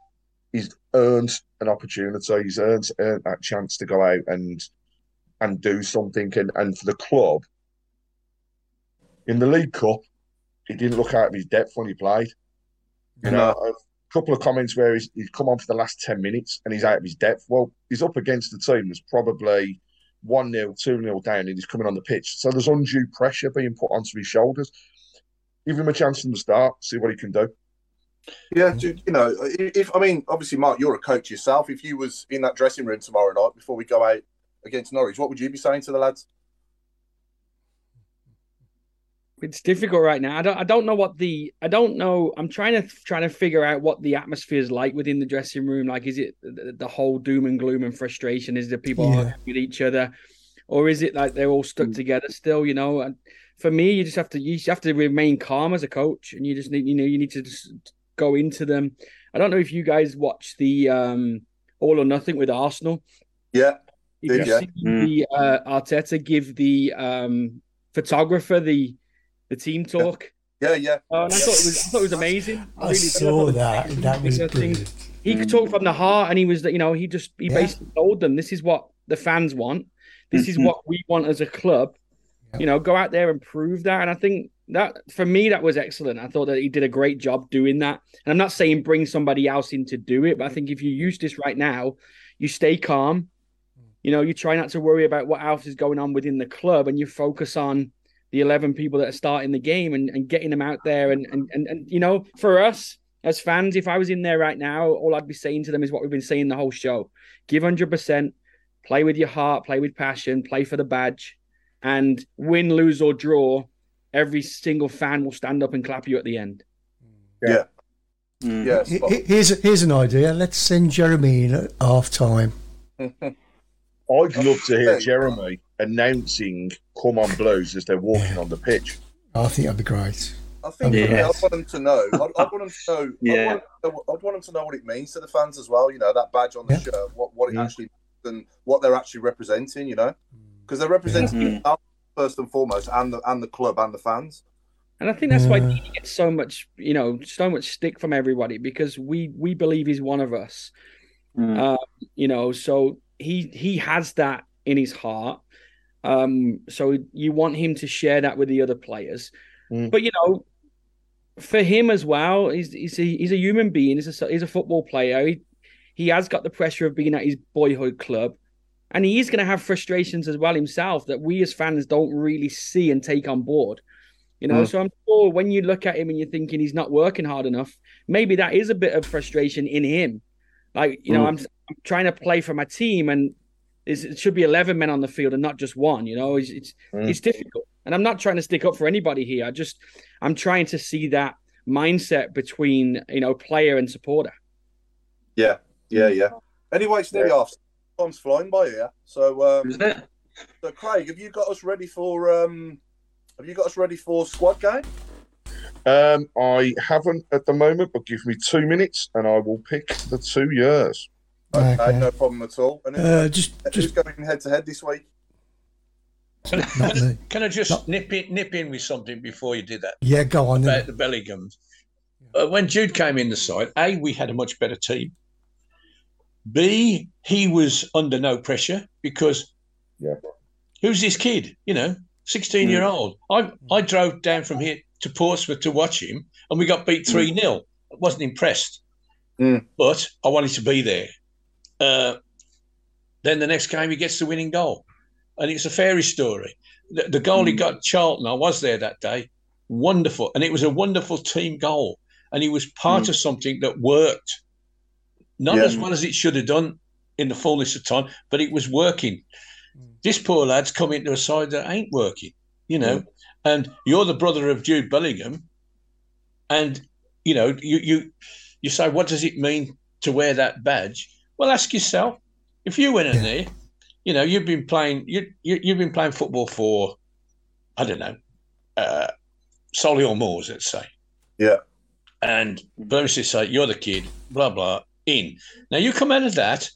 earned an opportunity. He's earned that chance to go out and do something. And for the club, in the League Cup, he didn't look out of his depth when he played. A couple of comments where he's come on for the last 10 minutes and he's out of his depth. Well, he's up against the team that's probably 1-0, 2-0 down and he's coming on the pitch. So there's undue pressure being put onto his shoulders. Give him a chance from the start, see what he can do. Yeah, obviously, Mark, you're a coach yourself. If you was in that dressing room tomorrow night before we go out against Norwich, what would you be saying to the lads? It's difficult right now. I don't know what the. I don't know. I'm trying to figure out what the atmosphere is like within the dressing room. Like, is it the whole doom and gloom and frustration? Is it people arguing with each other, or is it like they're all stuck together still? And for me, you just have to remain calm as a coach, and you just need you need to just go into them. I don't know if you guys watch the All or Nothing with Arsenal. Yeah. If you see Arteta give the photographer the team talk. Yeah. And I thought it was amazing. I really saw that. That was brilliant. He could talk from the heart, and he was, basically told them, this is what the fans want. This is what we want as a club. you know, go out there and prove that. And I think that, for me, that was excellent. I thought that he did a great job doing that. And I'm not saying bring somebody else in to do it, but I think if you use this right now, you stay calm. You know, you try not to worry about what else is going on within the club, and you focus on the 11 people that are starting the game and getting them out there. And you know, for us as fans, if I was in there right now, all I'd be saying to them is what we've been saying the whole show. Give 100%, play with your heart, play with passion, play for the badge, and win, lose or draw, every single fan will stand up and clap you at the end. Yeah. Yes. Here's an idea. Let's send Jeremy in at half time. I'd love to hear Jeremy announcing "Come on Blues" as they're walking on the pitch. I think that'd be great. I think I want them to know. I want them to know. I want them to know what it means to the fans as well. You know, that badge on the shirt, what it actually means and what they're actually representing. You know, because they're representing themselves first and foremost, and the club and the fans. And I think that's why Deeney gets so much, you know, so much stick from everybody, because we believe he's one of us. You know, so he has that in his heart. So you want him to share that with the other players. But, you know, for him as well, he's a human being. He's a football player. He has got the pressure of being at his boyhood club. And he is going to have frustrations as well himself that we as fans don't really see and take on board. You know, so I'm sure when you look at him and you're thinking he's not working hard enough, maybe that is a bit of frustration in him. Like, you know, I'm trying to play for my team, and it should be 11 men on the field and not just one. You know, it's difficult. And I'm not trying to stick up for anybody here. I'm trying to see that mindset between, you know, player and supporter. Yeah. Anyway, it's nearly off. Time's flying by here. So, isn't it? So, Craig, have you got us ready for? Have you got us ready for squad game? I haven't at the moment, but give me 2 minutes and I will pick the 2 years. Okay. No problem at all. And who's going head to head this week? Can I just nip in with something before you did that? Yeah, go on. About the Bellingham. When Jude came in the side, A, we had a much better team. B, he was under no pressure because who's this kid? You know, 16-year-old. I drove down from here to Portsmouth to watch him, and we got beat 3-0. I wasn't impressed, but I wanted to be there. Then the next game, he gets the winning goal. And it's a fairy story. The goal he got, Charlton, I was there that day. Wonderful. And it was a wonderful team goal. And he was part of something that worked. Not as well as it should have done in the fullness of time, but it was working. This poor lad's come into a side that ain't working, you know. And you're the brother of Jobe Bellingham. And, you know, you say, what does it mean to wear that badge? Well, ask yourself, if you went in there, you know, you've been playing. You've been playing football for, I don't know, Solly or Moors, let's say. Yeah. And Birmingham say you're the kid, blah blah. In now you come out of that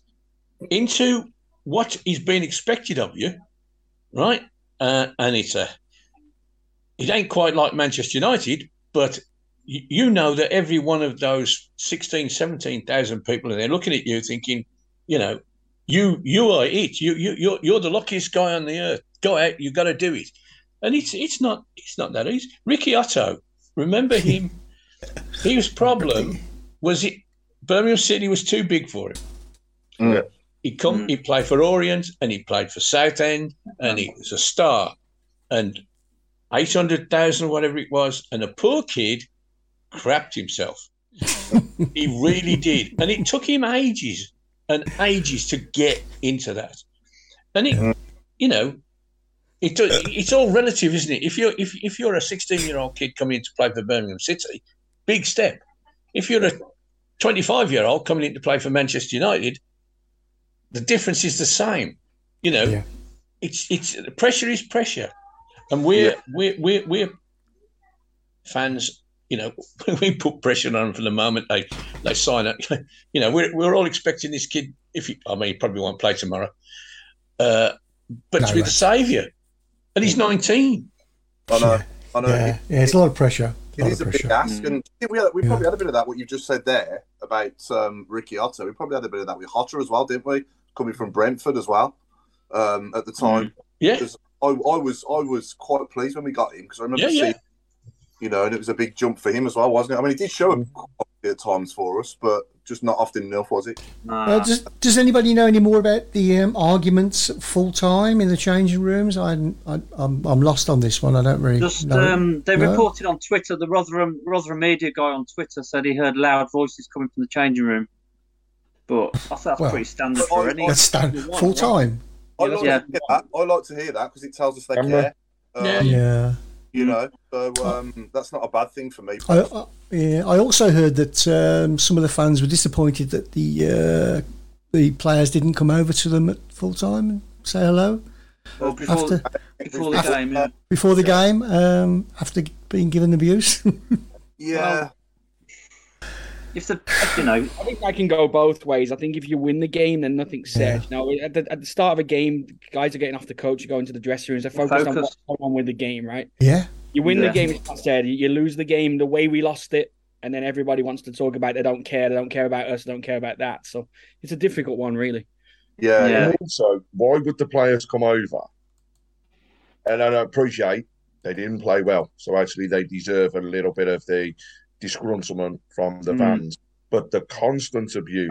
into what is being expected of you, right? And it ain't quite like Manchester United, but you know that every one of those 16, 17,000 people, and they're looking at you, thinking, you know. You are it. You're the luckiest guy on the earth. Go out. You got to do it. And it's not that easy. Ricky Otto, remember him? His problem was it Birmingham City was too big for him. He played for Orient and he played for Southend and he was a star. And 800,000 whatever it was, and a poor kid crapped himself. He really did, and it took him ages. And ages to get into that, and it, you know, it's all relative, isn't it? If you're a 16-year-old kid coming in to play for Birmingham City, big step. If you're a 25-year-old coming in to play for Manchester United, the difference is the same. You know, it's pressure is pressure, and we're fans. You know, we put pressure on them for the moment they sign up. You know, we're all expecting this kid. He probably won't play tomorrow, but to be the saviour, and he's 19. I know. Yeah, it's a lot of pressure. It is a big ask, and we probably had a bit of that. What you just said there about Ricky Otto, we probably had a bit of that with Hotter as well, didn't we? Coming from Brentford as well at the time. Yeah. I was quite pleased when we got him because I remember seeing, you know, and it was a big jump for him as well, wasn't it? I mean, he did show him at times for us, but just not often enough, was it? Does anybody know any more about the arguments full time in the changing rooms? I'm lost on this one. I don't really. They reported on Twitter. The Rotherham media guy on Twitter said he heard loud voices coming from the changing room. But I thought that's pretty standard for any full time. I like to hear that because it tells us they care. You know, so that's not a bad thing for me. I also heard that some of the fans were disappointed that the players didn't come over to them at full time and say hello. Well, before the game, after being given abuse. I think that can go both ways. I think if you win the game, then nothing's said. Now, at the start of a game, guys are getting off the coach, going to the dressing rooms. They're focused on what's going on with the game, right? Yeah. You win the game, it's not said. You lose the game the way we lost it, and then everybody wants to talk about it. They don't care. They don't care about us. They don't care about that. So it's a difficult one, really. Yeah. And also, why would the players come over? And I appreciate they didn't play well. So actually, they deserve a little bit of the disgruntlement from the fans, but the constant abuse,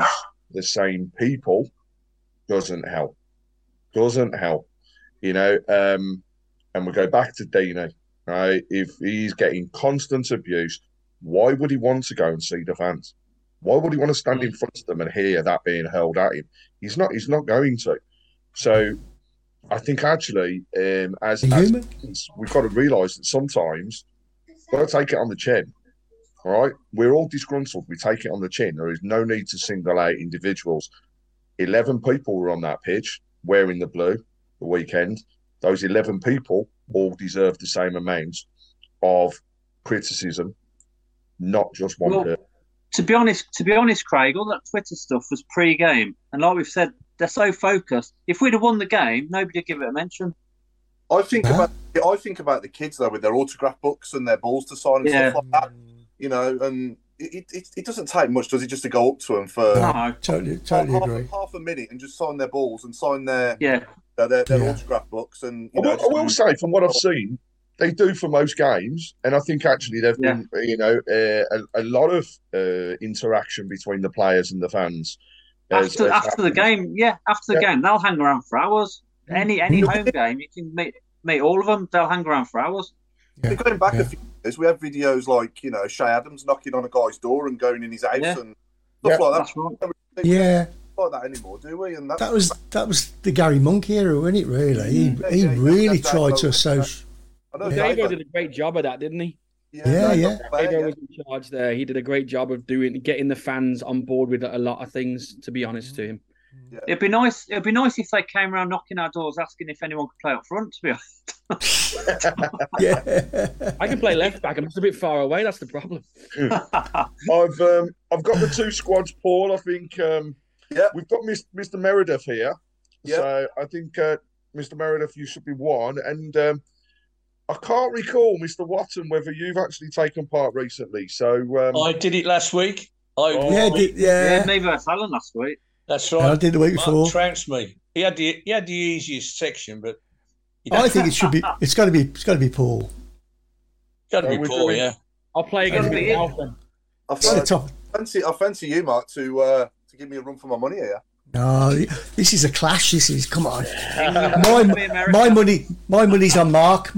the same people, doesn't help, you know. And we go back to Deeney, right? If he's getting constant abuse, why would he want to go and see the fans? Why would he want to stand in front of them and hear that being hurled at him? He's not going to. So I think actually, as we've got to realise that sometimes we've got to take it on the chin. All right, we're all disgruntled. We take it on the chin. There is no need to single out individuals. 11 people were on that pitch wearing the blue the weekend. Those 11 people all deserve the same amount of criticism, not just one person. To be honest, Craig, all that Twitter stuff was pre-game, and like we've said, they're so focused. If we'd have won the game, nobody would give it a mention. I think about the kids though with their autograph books and their balls to sign and stuff like that. You know, and it doesn't take much, does it, just to go up to them for totally agree. Half a minute and just sign their balls and sign their autograph books. And you know, I will say, from what I've seen, they do for most games, and I think actually there've been a lot of interaction between the players and the fans after the game. They'll hang around for hours. Any home game, you can meet all of them. They'll hang around for hours. Yeah. Going back a few years, we have videos like, you know, Shay Adams knocking on a guy's door and going in his house and stuff like that. Yeah, like that anymore, do we? And that was the Gary Monk era, wasn't it? Really, he really tried to associate. Davo did a great job of that, didn't he? Yeah. Davo was in charge there. He did a great job of getting the fans on board with a lot of things. To be honest, to him, it'd be nice. It'd be nice if they came around knocking our doors, asking if anyone could play up front. To be honest. I can play left back. I'm just a bit far away. That's the problem. I've got the two squads, Paul. I think we've got Mr. Meredith here. Yep. So I think Mr. Meredith, you should be one. And I can't recall, Mr. Watton, whether you've actually taken part recently. So I did it last week. Maybe I fell in last week. That's right. I did the week before. Mark trounced me. He had the easiest section, but. I think it should be. It's got to be Paul. I'll play against Alvin. I fancy you, Mark, to give me a run for my money here. No, this is a clash. This is come on. My money's on Mark.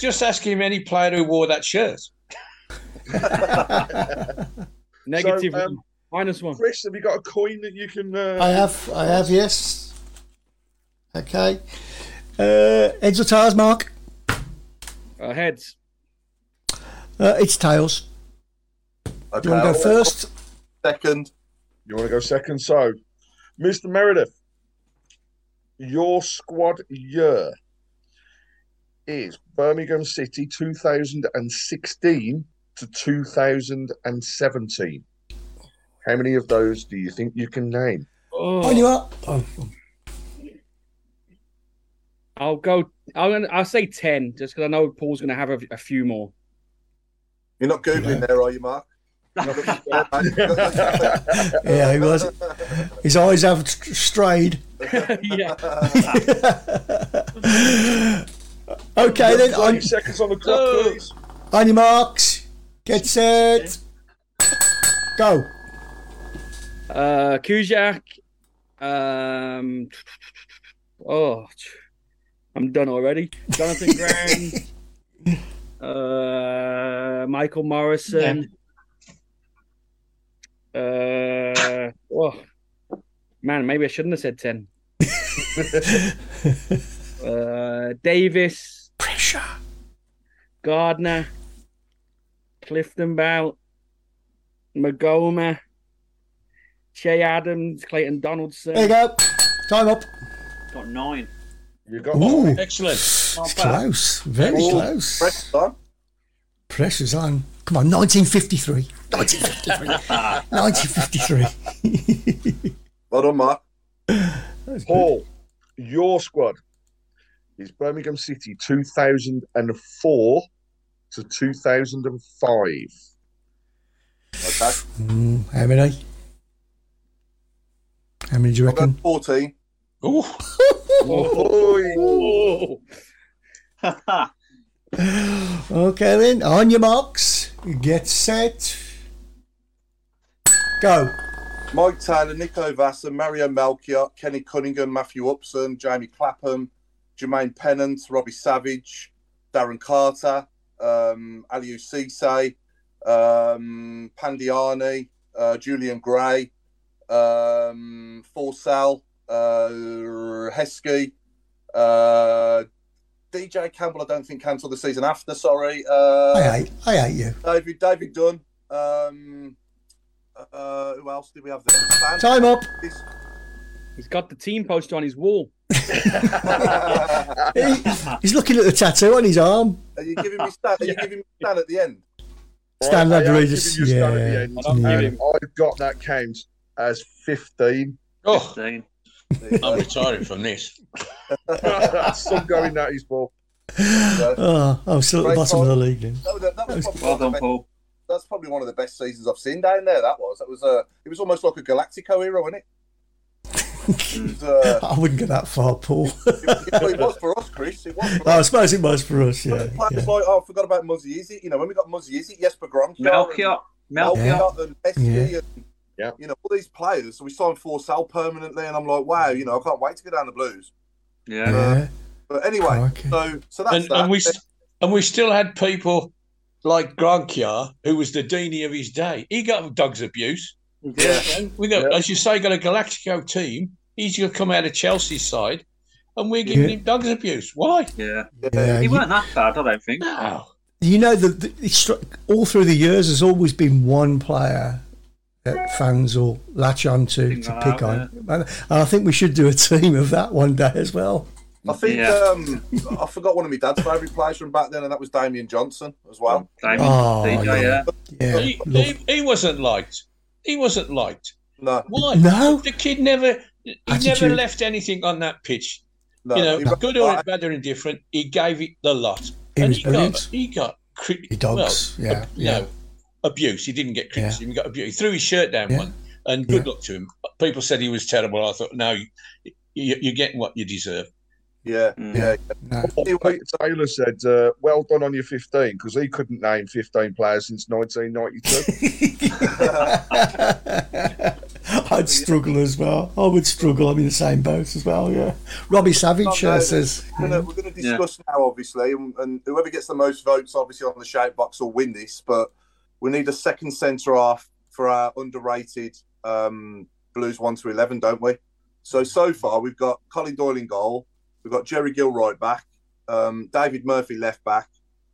Just ask him any player who wore that shirt. Negative one. Minus one. Chris, have you got a coin that you can? I have. Yes. Okay. Heads or tails, Mark? Heads. It's tails. Okay. Do you want to go first? Second. You want to go second? So, Mr. Meredith, your squad year is Birmingham City 2016 to 2017. How many of those do you think you can name? I'll say 10, just because I know Paul's going to have a few more. You're not Googling there, are you, Mark? Yeah, he was. His eyes have strayed. Okay, then. 5 seconds on the clock, please. On your marks. Get set. Go. Kuzak. I'm done already. Jonathan Graham. Michael Morrison. Yeah. Man, maybe I shouldn't have said 10. Davis. Pressure. Gardner. Clifton Bout. Magoma. Che Adams. Clayton Donaldson. There you go. Time up. Got 9. You got one. Excellent. Close. Very close. Pressure's on. Pressure's on. Come on, 1953. 1953. Well done, Mark. Paul, your squad is Birmingham City 2004 to 2005. Okay. How many? How many do you reckon? 14. Oh. Okay then, on your marks, get set, go. Mike Taylor, Nico Vassar, Mario Melchior, Kenny Cunningham, Matthew Upson, Jamie Clapham, Jermaine Pennant, Robbie Savage, Darren Carter, Aliou Cisse, Pandiani, Julian Gray, Forsell, Heskey, DJ Campbell. I don't think cancelled the season after. Sorry, I hate you. David Dunn. Who else did we have there? Time up. He's got the team poster on his wall. He's looking at the tattoo on his arm. Are you giving me Stan? Are you giving me Stan at the end? Stan Ladridge. I've got that count as 15. Oh. 15. I'm retiring from this. Some going at his ball. I'm still at the bottom of the league then. Well done, Paul. That's probably one of the best seasons I've seen down there. It was almost like a Galactico era, wasn't it? I wouldn't go that far, Paul. It was for us, Chris. It was for us. I suppose it was for us, yeah. I forgot about Muzzy Izzy. You know, when we got Muzzy Izzy, Jesper Grønkjær, Melchior and Messi and... Yeah, you know, all these players, so we signed Forsell permanently, and I'm like, wow, you know, I can't wait to go down the Blues. Yeah. But anyway, so that's and, that. And we still had people like Grankia, who was the Deeney of his day. He got Doug's abuse. Yeah. We got, as you say, got a Galactico team. He's going to come out of Chelsea's side, and we're giving him Doug's abuse. Why? Yeah. He weren't that bad, I don't think. No. You know, all through the years, there's always been one player that fans will latch on to pick on. And I think we should do a team of that one day as well. I think I forgot one of my dad's favourite players from back then, and that was Damian Johnson as well. He wasn't liked. No. Why? No. The kid never left anything on that pitch. No. You know, good or bad or indifferent, he gave it the lot. Abuse. He didn't get criticism. He got abuse. He threw his shirt down one, and good luck to him. People said he was terrible. I thought, no, you're getting what you deserve. No. Peter Taylor said, "Well done on your 15," because he couldn't name 15 players since 1992. I'd struggle as well. I would struggle. I'm in the same boat as well. Yeah. Robbie Savage says, "We're going to discuss now, obviously, and whoever gets the most votes, obviously, on the shout box will win this, but." We need a second centre-half for our underrated Blues 1-11, don't we? So far, we've got Colin Doyle in goal. We've got Jerry Gill right back, David Murphy left back,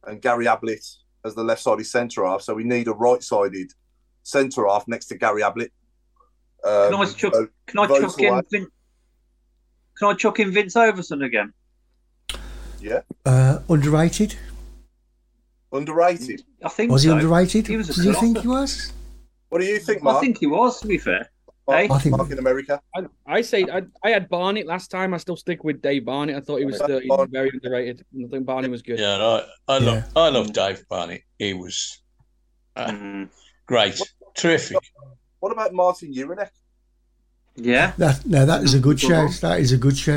and Gary Ablett as the left-sided centre-half. So we need a right-sided centre-half next to Gary Ablett. Can I chuck in Vince Overson again? Yeah. Underrated? Underrated. I think was he underrated? He was a do you think he was? What do you think, Mark? I think he was. To be fair, I think Mark in America. I had Barnett last time. I still stick with Dave Barnett. I thought he was very underrated. I think Barnett was good. Yeah, no, I love Dave Barnett. He was great, terrific. What about Martin Uranek? Yeah, that is a good shout.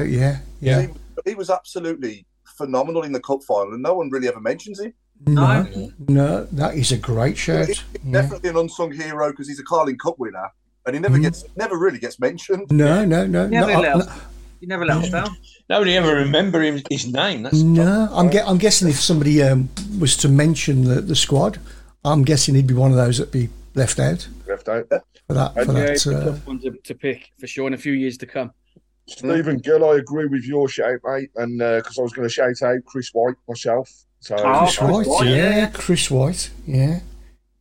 Yeah, yeah. he was absolutely phenomenal in the cup final, and no one really ever mentions him. No, that is a great shirt. He's definitely an unsung hero because he's a Carling Cup winner, and he never really gets mentioned. You never let us down. Nobody ever remember his name. That's I'm guessing if somebody was to mention the squad, I'm guessing he'd be one of those that'd be left out. Left out. It's a tough one to pick for sure in a few years to come. Stephen Gill, I agree with your shout, mate, and because I was going to shout out Chris White myself. So, Chris White.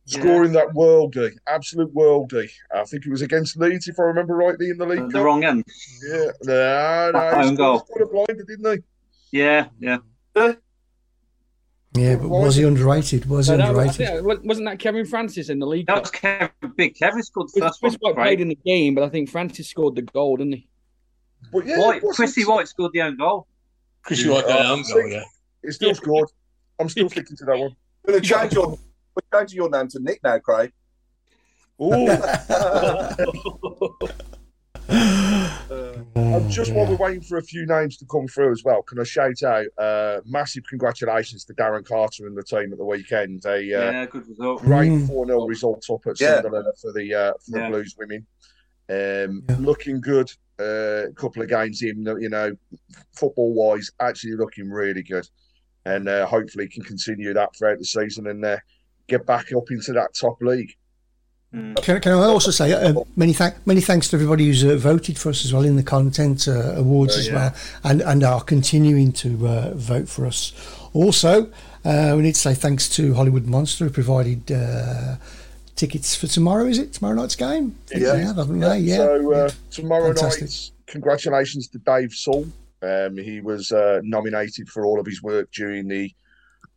Scoring that worldie, absolute worldie. I think it was against Leeds, if I remember rightly, in the league. The wrong end. Yeah, he scored a blinder, didn't he? Yeah. Yeah, but was he underrated? Wasn't that Kevin Francis in the league? That was Kevin. Big Kevin scored the first one. Chris White played in the game, but I think Francis scored the goal, didn't he? But Chrissy White scored the own goal. Chrissy White got the own goal, yeah. It's still scored. I'm still sticking to that one. We're going to change your name to Nick now, Craig. Ooh. While we're waiting for a few names to come through as well, can I shout out massive congratulations to Darren Carter and the team at the weekend. Good result. Great 4-0 result up at Sunderland for the Blues women. Looking good. A couple of games in, you know, football-wise, actually looking really good. And hopefully can continue that throughout the season and get back up into that top league. Can I also say many thanks to everybody who's voted for us as well in the content awards as well, and are continuing to vote for us. Also, we need to say thanks to Hollywood Monster who provided tickets for tomorrow, is it? Tomorrow night's game? So tomorrow night, congratulations to Dave Saul. He was nominated for all of his work during the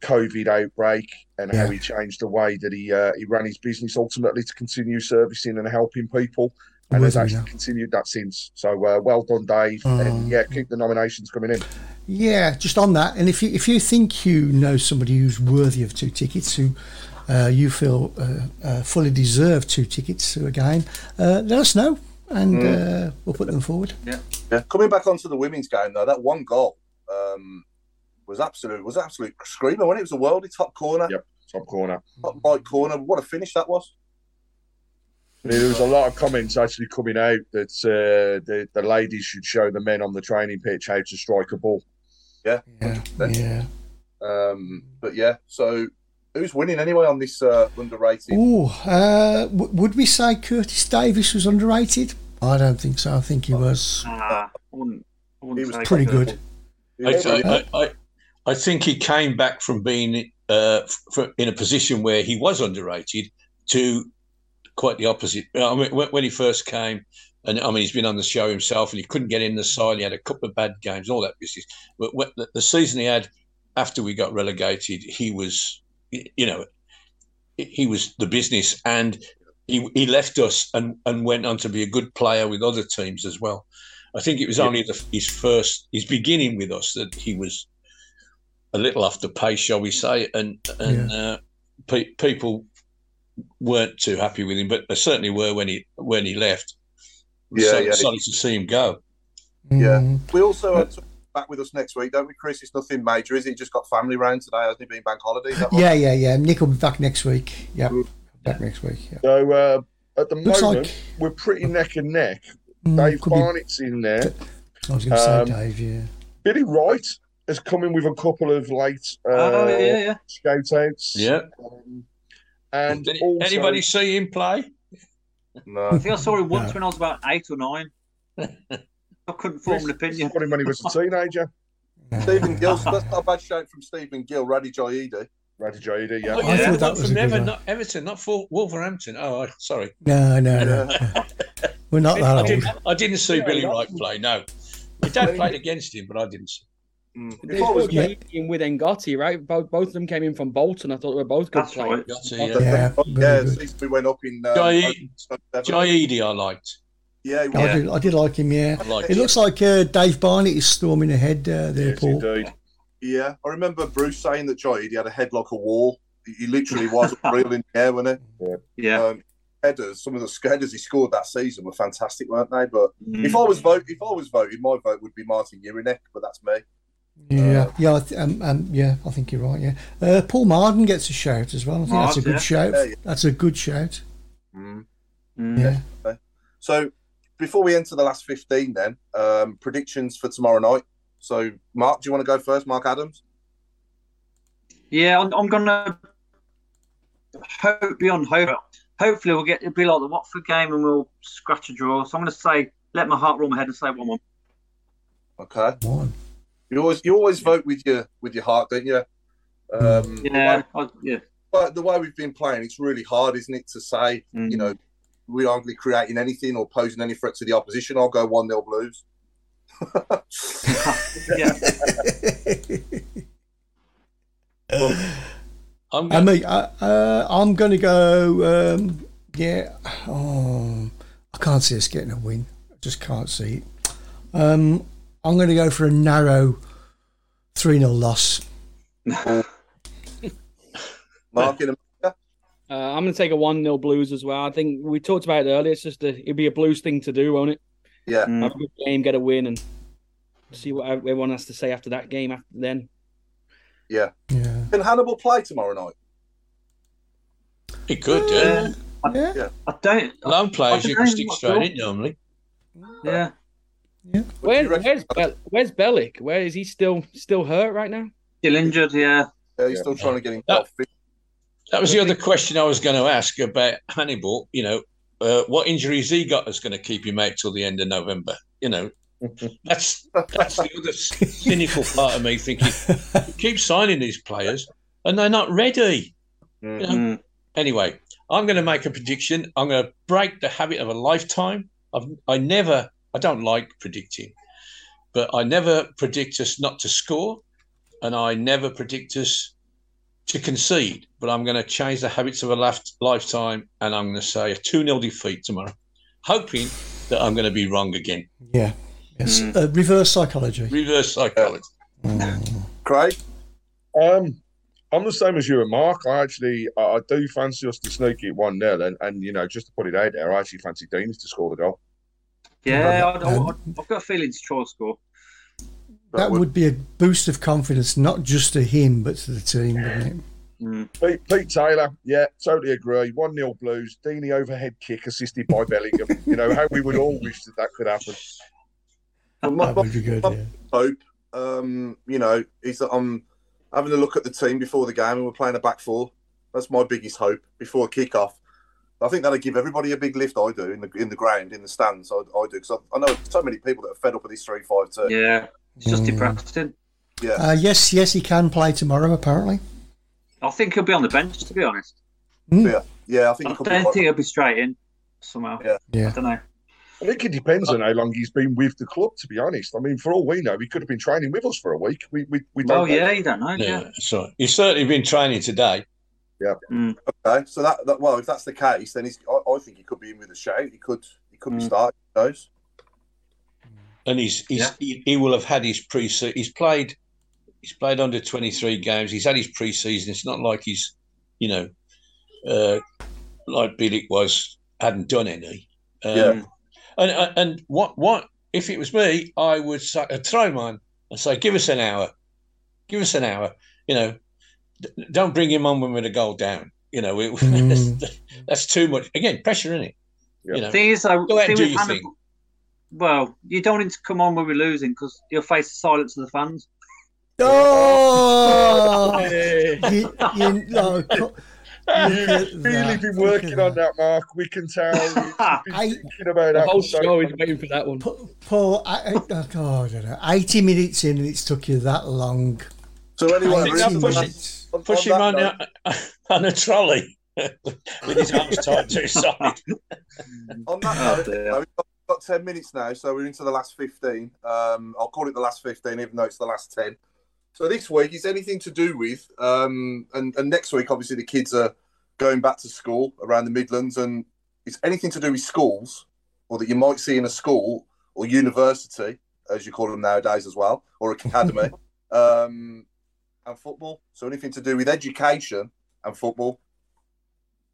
COVID outbreak and how he changed the way that he ran his business ultimately to continue servicing and helping people. And has actually continued that since. So well done, Dave. And keep the nominations coming in. Yeah, just on that. And if you think you know somebody who's worthy of two tickets, who you feel fully deserve two tickets to a game, let us know and we'll put them forward. Yeah. Coming back onto the women's game though, that one goal was absolute screamer when it was a worldie top corner. Top right corner. What a finish that was. There was a lot of comments actually coming out that the ladies should show the men on the training pitch how to strike a ball. Yeah. So who's winning anyway on this underrated? Would we say Curtis Davis was underrated? I don't think so. I think he was. He was pretty good. I think he came back from being in a position where he was underrated to quite the opposite. I mean, when he first came, and I mean, he's been on the show himself, and he couldn't get in the side. He had a couple of bad games, all that business. But the season he had after we got relegated, he was. You know, he was the business, and he left us and went on to be a good player with other teams as well. I think it was only his beginning with us that he was a little off the pace, shall we say, people weren't too happy with him, but they certainly were when he left. Sorry to see him go. Yeah, we also had back with us next week, don't we, Chris? It's nothing major, is it? He just got family round today, hasn't he? Been bank holiday. Yeah. Nick will be back next week. Yeah. So at the moment, we're pretty neck and neck. Dave Barnett's in there. I was going to say Dave. Yeah. Billy Wright has come in with a couple of late shout outs. Yeah. And did anybody see him play? No. I think I saw him once when I was about 8 or 9. I couldn't form an opinion. Got him when he was a teenager. Stephen Gill. That's not a bad shout from Stephen Gill. Radhi Jaidi. Yeah. I thought that was from not Everton, not for Wolverhampton. Oh, sorry. No. We're not that old. I didn't see Billy Wright play. No, my dad played against him, but I didn't see. With Ngatti, right? Both of them came in from Bolton. I thought they were both good players. We went up in Jaidi. I liked. Yeah, I did like him. Yeah, it looks like Dave Barnett is storming ahead there, yes, Paul. Indeed. Yeah, I remember Bruce saying that Joy had a head like a wall. He literally was reeling in the air, wasn't he? Yeah. headers, some of the headers he scored that season were fantastic, weren't they? But if I was voting, my vote would be Martin Jurinek, but that's me. Yeah, I think you're right. Yeah, Paul Marden gets a shout as well. I think that's a good shout. Yeah, yeah. That's a good shout. Mm. Mm. Yeah. Okay. So before we enter the last 15, then predictions for tomorrow night. So Mark, do you want to go first? Mark Adams. Yeah, I'm gonna hope beyond hope. Hopefully, we'll get it'll be like the Watford game and we'll scratch a draw. So I'm gonna say, let my heart rule my head and say 1-1. Okay. One. You always vote with your heart, don't you? But the way we've been playing, it's really hard, isn't it, to say, you know, we aren't really creating anything or posing any threat to the opposition. I'll go 1-0 Blues. I'm going to go. I can't see us getting a win. I just can't see it. I'm going to go for a narrow 3-0 loss. Mark in America? I'm going to take a 1-0 Blues as well. I think we talked about it earlier. It's just it'd be a Blues thing to do, won't it? Yeah. Have a good game, get a win, and see what everyone has to say after that game. After then. Yeah. Can Hannibal play tomorrow night? He could, yeah. I don't. Lone players you can stick straight in normally. Yeah. Yeah. Where's Bellick? Where is he still hurt right now? Still injured, yeah. Yeah, he's still trying to get him off. That was the other question I was going to ask about Hannibal. You know, what injuries he got is going to keep him out till the end of November. You know, that's the other cynical part of me thinking. You keep signing these players and they're not ready. Mm-hmm. You know? Anyway, I'm going to make a prediction. I'm going to break the habit of a lifetime. I don't like predicting, but I never predict us not to score and I never predict us to concede. But I'm going to change the habits of a lifetime and I'm going to say a 2-0 defeat tomorrow, hoping that I'm going to be wrong again. Yeah. Yes. Reverse psychology. Craig? I'm the same as you and Mark. I do fancy us to sneak it 1-0 and, you know, just to put it out there, I actually fancy Deeney to score the goal. Yeah, I've got a feeling it's Troy score. That would be a boost of confidence, not just to him, but to the team, wouldn't it? Mm. Pete Taylor, yeah, totally agree. 1-0 Blues, Deeney overhead kick assisted by Bellingham. You know, how we would all wish that could happen. That would be good, yeah. Hope, you know, is that I'm having a look at the team before the game and we're playing a back four. That's my biggest hope before kick-off. I think that'll give everybody a big lift. I do in the ground, in the stands. I do because I know so many people that are fed up with this 3-5-2. Yeah, it's just depressing. Yeah. Yes, he can play tomorrow. Apparently, I think he'll be on the bench. To be honest. Mm. Yeah, I think. I don't think he'll be straight in somehow. Yeah. I don't know. I think it depends on how long he's been with the club. To be honest, I mean, for all we know, he could have been training with us for a week. We don't. Oh yeah, you don't know. Yeah, so he's certainly been training today. Yeah. Mm. Okay. So that well, if that's the case, then I think he could be in with a shout. He could be starting those. And he will have had his pre-season. He's played under 23 games. He's had his pre-season. It's not like he's, you know, like Bilic hadn't done any. And what if it was me? I would say, I'd throw mine and say, give us an hour. You know. Don't bring him on when we're a goal down. You know, that's too much. Again, pressure, isn't it? Yeah. You know, thing is, go out and do your thing. Well, you don't need to come on when we're losing because you'll face the silence of the fans. Oh! You've really been working on that, Mark. We can tell. Thinking about that. The whole show is waiting for that one. Paul, I don't know. 80 minutes in and it's took you that long. So anyway, push him on a trolley with his arms tied to his side. On that note, we've got 10 minutes now, so we're into the last 15. I'll call it the last 15, even though it's the last 10. So this week is anything to do with, and next week, obviously, the kids are going back to school around the Midlands, and it's anything to do with schools, or that you might see in a school or university, as you call them nowadays as well, or academy. And football, so anything to do with education and football,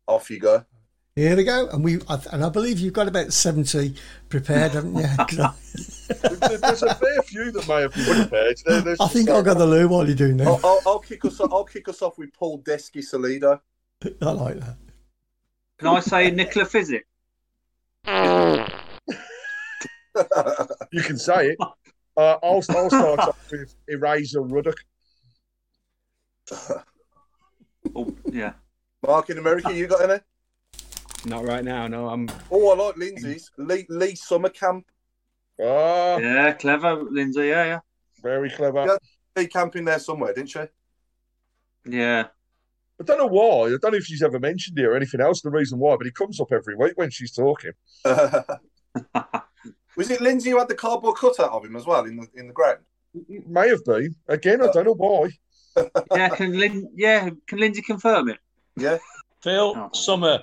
off you go. Here we go, and I believe you've got about 70 prepared, haven't you? There's a fair few that may have been prepared. I think I'll go to the loo while you're doing that. I'll kick us off with Paul Desky Salido. I like that. Can I say Nicola Fizzic? You can say it. I'll start off with Eraser Ruddock. Oh, yeah. Mark, in America, you got any? Not right now, no. I like Lindsay's. Lee Summercamp. Oh. Yeah, clever, Lindsay. Yeah, yeah. Very clever. You had Lee Camp in there somewhere, didn't she? Yeah. I don't know why. I don't know if she's ever mentioned it or anything else, the reason why, but he comes up every week when she's talking. Was it Lindsay who had the cardboard cutout of him as well in the ground? It may have been. Again, I don't know why. Yeah, can Lindsay confirm it? Yeah. Phil Summerhill.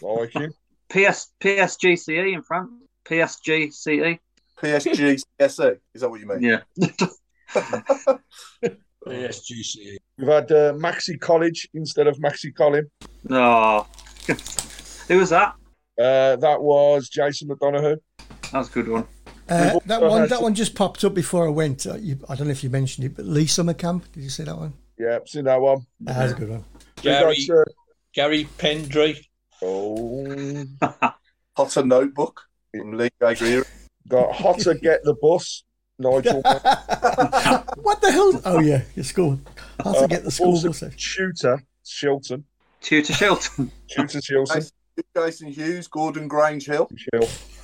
Like him. PSGCE in France. PSGCE. PSGCE. Is that what you mean? Yeah. PSGCE. We've had Maxi College instead of Maxi Collin. No. Oh. Who was that? That was Jason McDonagh. That's a good one. That one just popped up before I went. I don't know if you mentioned it, but Lee Summercamp. Did you see that one? Yeah, I've seen that one. That's a good one. Gary Pendry. Oh. Hotter Notebook from Lee Gregory. Got Hotter Get the Bus, Nigel. What the hell? Oh, yeah, your school. Hotter Get the School Bus. Tutor Shilton. Jason Hughes, Gordon Grange Hill.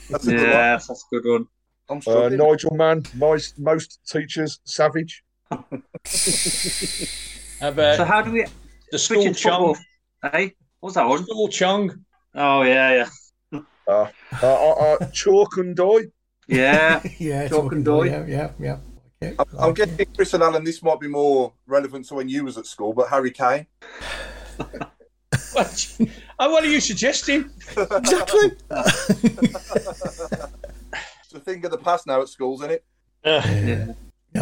That's a good one. Yes, that's a good one. I'm Nigel Mann, most teachers, Savage. So how do we the school Chong? Hey, what's that one? School Chong. Oh yeah. Chalk and Doy. Yeah, yeah. Chalk and Doy. Yeah. Okay. I'm guessing Chris and Alan, this might be more relevant to when you was at school, but Harry Kane. What are you suggesting? Exactly. It's a thing of the past now at schools, isn't it? Yeah.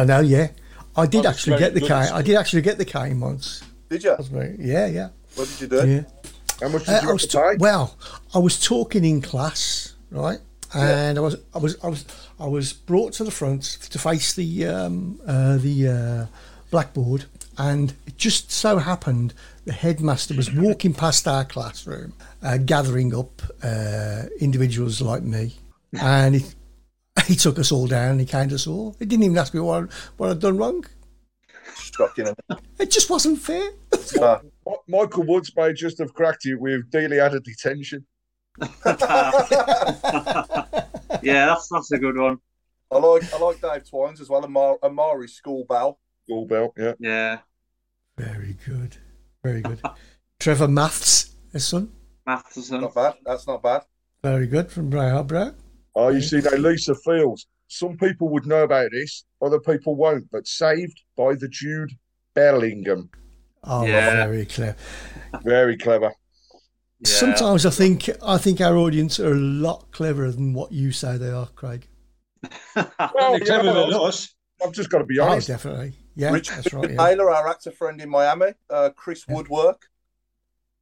No. Yeah. I did actually get the cane. I did actually get the cane once. Did you? Yeah. What did you do? Yeah. How much did you have to pay? Well, I was talking in class, right? And yeah. I was brought to the front to face the blackboard, and it just so happened the headmaster was walking past our classroom, gathering up individuals like me, and it. He took us all down. He caned us all. He didn't even ask me what I'd done wrong. Shocking. It just wasn't fair. Michael Woods may just have cracked you with daily added detention. Yeah, that's a good one. I like Dave Twines as well. Amari School Bell. School Bell. Yeah. Yeah. Very good. Trevor Maths, his son. Not bad. That's not bad. Very good from Bray Harbrow. Oh, you see, they Lisa Fields. Some people would know about this, other people won't, but saved by the Jude Bellingham. Oh, yeah. Very clever. Very clever. Yeah. Sometimes I think our audience are a lot cleverer than what you say they are, Craig. Well, cleverer than us. I've just got to be honest. Oh, definitely. Yeah, Richard that's right. Yeah. Taylor, our actor friend in Miami, Chris Woodwork.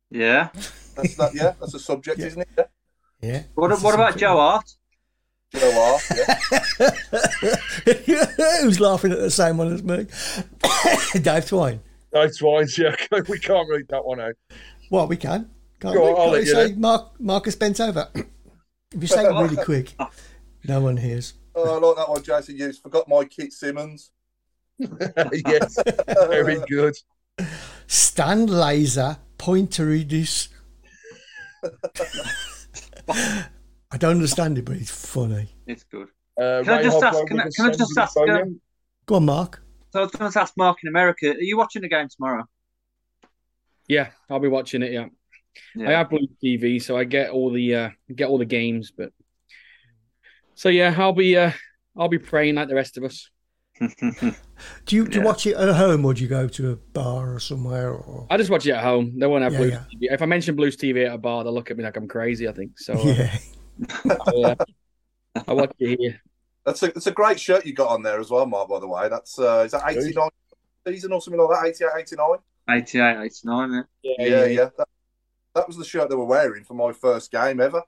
Yeah. That's a subject, isn't it? Yeah. Yeah. What about Joe Hart? Who's laughing at the same one as me? Dave Twine. Dave Twine, yeah. We can't read that one out. Well, we can. Can't we? Can't we say Marcus Bentover? If you say it really quick, no one hears. Oh, I like that one, Jason Hughes. Forgot my Kit Simmons. Yes, very good. Stan Laser Pointeridis. I don't understand it, but it's funny. It's good. Can I just ask? Go on, Mark. So I was going to ask Mark in America. Are you watching the game tomorrow? Yeah, I'll be watching it. Yeah. I have Blue TV, so I get all the games. But so yeah, I'll be praying like the rest of us. Do you watch it at home, or do you go to a bar or somewhere? Or... I just watch it at home. They won't have Blues TV. If I mention Blues TV at a bar, they'll look at me like I'm crazy. I think so. Yeah. I watch it here. That's a great shirt you got on there as well, Mark, by the way. That's is that 89 season or something like that, 88, 89? 88, 89, yeah. That was the shirt they were wearing for my first game ever.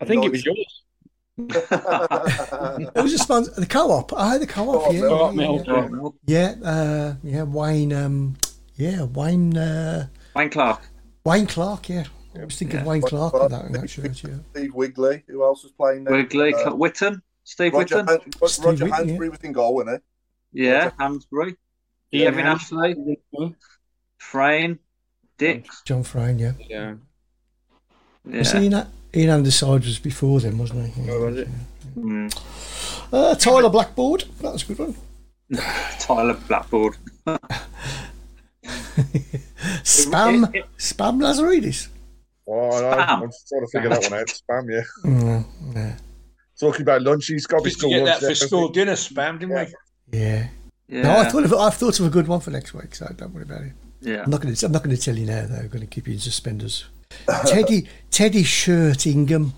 I think it was yours. It was a sponsor, the Co-op. I had the Co-op. Wayne. Wayne Clark. Wayne Clark. Yeah, I was thinking Wayne Clark for that. That shirt, yeah. Steve Wigley. Who else was playing there? Wigley, Whitton. Steve Whitton. Roger Hansbury was in goal, wasn't he? Yeah, Hansbury. Evan Ashley. Frayne. Dix. John Frayne. Yeah. You seen that? Ian Underside was before then, wasn't he? Oh, was it? Yeah. Mm. Tyler Blackboard. That was a good one. Tyler Blackboard. Spam Lazaridis. Oh, I'm trying to figure that one out. Spam, yeah. Yeah. Talking about lunch, he's got his school lunch. Get that for school dinner, Spam, didn't we? Yeah. No, I've thought of a good one for next week, so don't worry about it. Yeah. I'm not going to tell you now, though. I'm going to keep you in suspenders. Teddy Shirtingham.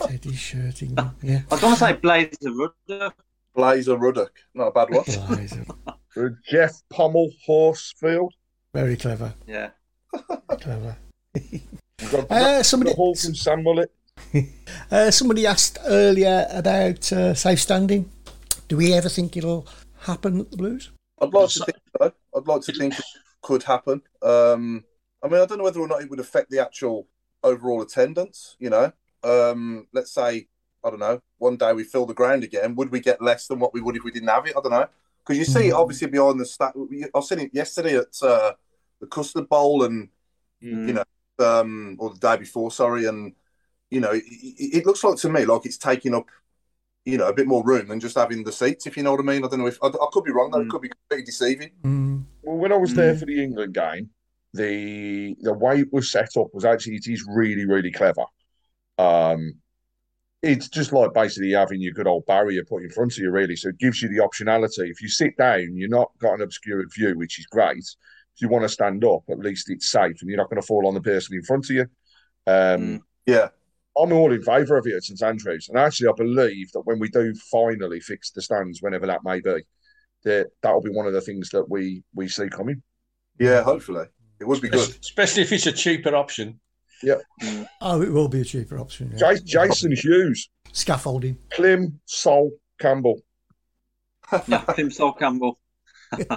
Teddy Shirtingham. Yeah. I was going to say Blazer Ruddock. Not a bad one. Blazer. Jeff Pommel Horsefield. Very clever. Yeah. Somebody. Halton Sam Mullet. Somebody asked earlier about safe standing. Do we ever think it'll happen at the Blues? I'd like to think it could happen. I mean, I don't know whether or not it would affect the actual overall attendance, you know. Let's say, I don't know, one day we fill the ground again. Would we get less than what we would if we didn't have it? I don't know. Because you see, obviously, behind the stat, I've seen it yesterday at the Custard Bowl and, you know, or the day before, sorry. And, you know, it looks like to me like it's taking up, you know, a bit more room than just having the seats, if you know what I mean. I don't know if I could be wrong, though. It could be completely deceiving. Well, when I was there for the England game, the way it was set up was actually, it is really, really clever. It's just like basically having your good old barrier put in front of you, really. So it gives you the optionality. If you sit down, you're not got an obscured view, which is great. If you want to stand up, at least it's safe and you're not going to fall on the person in front of you. I'm all in favour of it at St Andrews. And actually, I believe that when we do finally fix the stands, whenever that may be, that'll be one of the things that we see coming. Yeah, hopefully. It would be good. Especially if it's a cheaper option. Yeah. Oh, it will be a cheaper option. Yeah. Jason Hughes. Scaffolding. Clem Sol Campbell. Clem Sol Campbell. Pete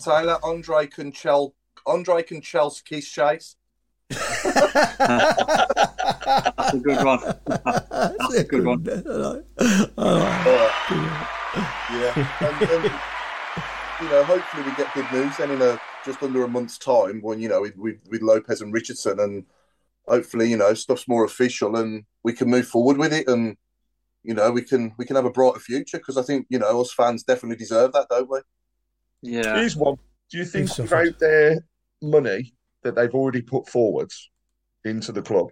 Taylor, Andre Conchelski Chase. That's a good one. That's a good one. And you know, hopefully we get good news then in just under a month's time when, you know, with Lopez and Richardson, and hopefully, you know, stuff's more official and we can move forward with it, and, you know, we can have a brighter future, because I think, you know, us fans definitely deserve that, don't we? Yeah. Here's one. Do you think without their money that they've already put forwards into the club,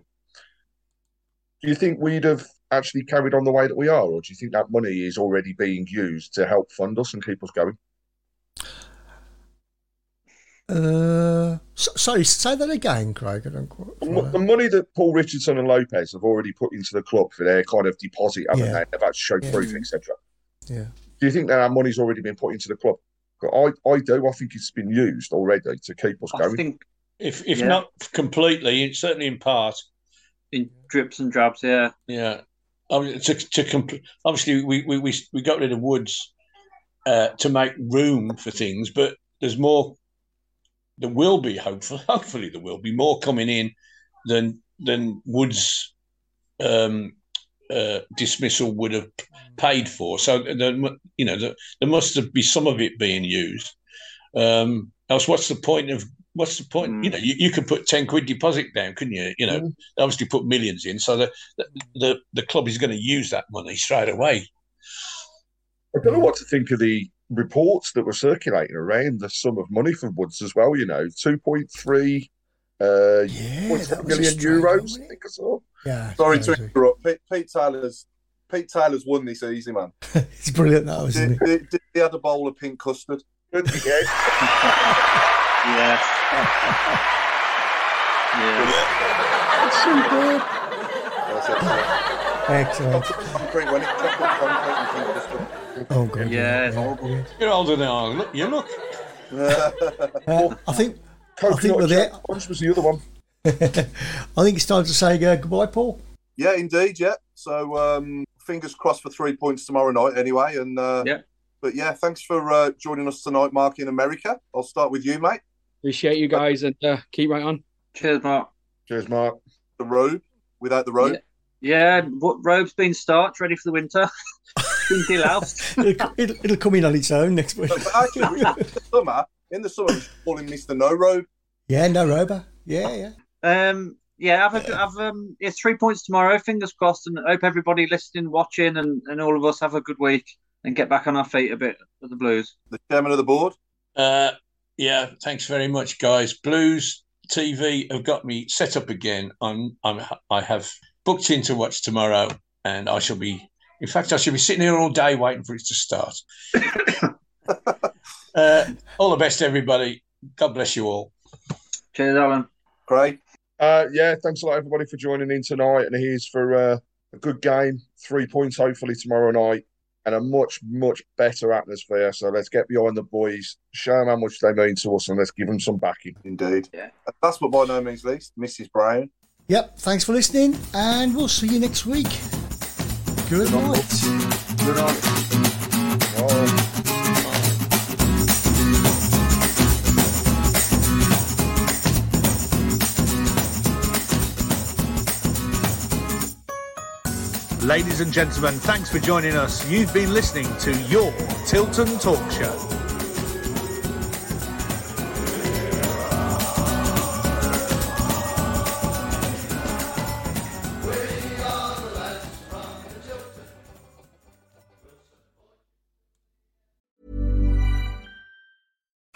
do you think we'd have actually carried on the way that we are, or do you think that money is already being used to help fund us and keep us going? Sorry, say that again, Craig. I don't quite. The money that Paul Richardson and Lopez have already put into the club for their kind of deposit, haven't they? They've had to show proof, etc. Yeah. Do you think that our money's already been put into the club? I do. I think it's been used already to keep us going. I think if not completely, certainly in part, in drips and drabs. Yeah. Yeah. I mean, obviously we got rid of Woods to make room for things, but there's more. There will be, hopefully there will be more coming in than Wood's dismissal would have paid for. So, you know, there must be some of it being used. Else, what's the point? Mm. You know, you could put £10 deposit down, couldn't you? You know, they obviously put millions in, so the club is going to use that money straight away. I don't know what to think of the reports that were circulating around the sum of money for Woods as well, you know, 2.3 million euros, I think I saw. Yeah, sorry to interrupt. Pete Taylor's won this easy, man. It's brilliant, that was. Did he have a bowl of pink custard? Yeah. That's so good. That's excellent. Excellent. Oh, God. Yeah, it's horrible. You're older than I look. I think was the other one. I think it's time to say goodbye, Paul. Yeah, indeed. Yeah. So fingers crossed for 3 points tomorrow night, anyway. And but yeah, thanks for joining us tonight, Mark, in America. I'll start with you, mate. Appreciate you guys, and keep right on. Cheers, Mark. Cheers, Mark. The robe, without the robe. Yeah, robe's been starched, ready for the winter. It'll come in on its own next week. But actually, in the summer, we should call him Mr. No Robe. Yeah, No Rober. Yeah. It's 3 points tomorrow. Fingers crossed, and hope everybody listening, watching, and all of us have a good week and get back on our feet a bit with the Blues. The chairman of the board. Yeah, thanks very much, guys. Blues TV have got me set up again. I have booked in to watch tomorrow, and I shall be. In fact, I should be sitting here all day waiting for it to start. All the best, everybody. God bless you all. Cheers, Alan. Great. Thanks a lot, everybody, for joining in tonight. And here's for a good game, 3 points, hopefully, tomorrow night, and a much, much better atmosphere. So let's get behind the boys, show them how much they mean to us, and let's give them some backing. Indeed. Yeah. That's what by no means least, Mrs. Brown. Yep. Thanks for listening, and we'll see you next week. Good night. Good night. Bye. Ladies and gentlemen, thanks for joining us. You've been listening to your Tilton Talk Show.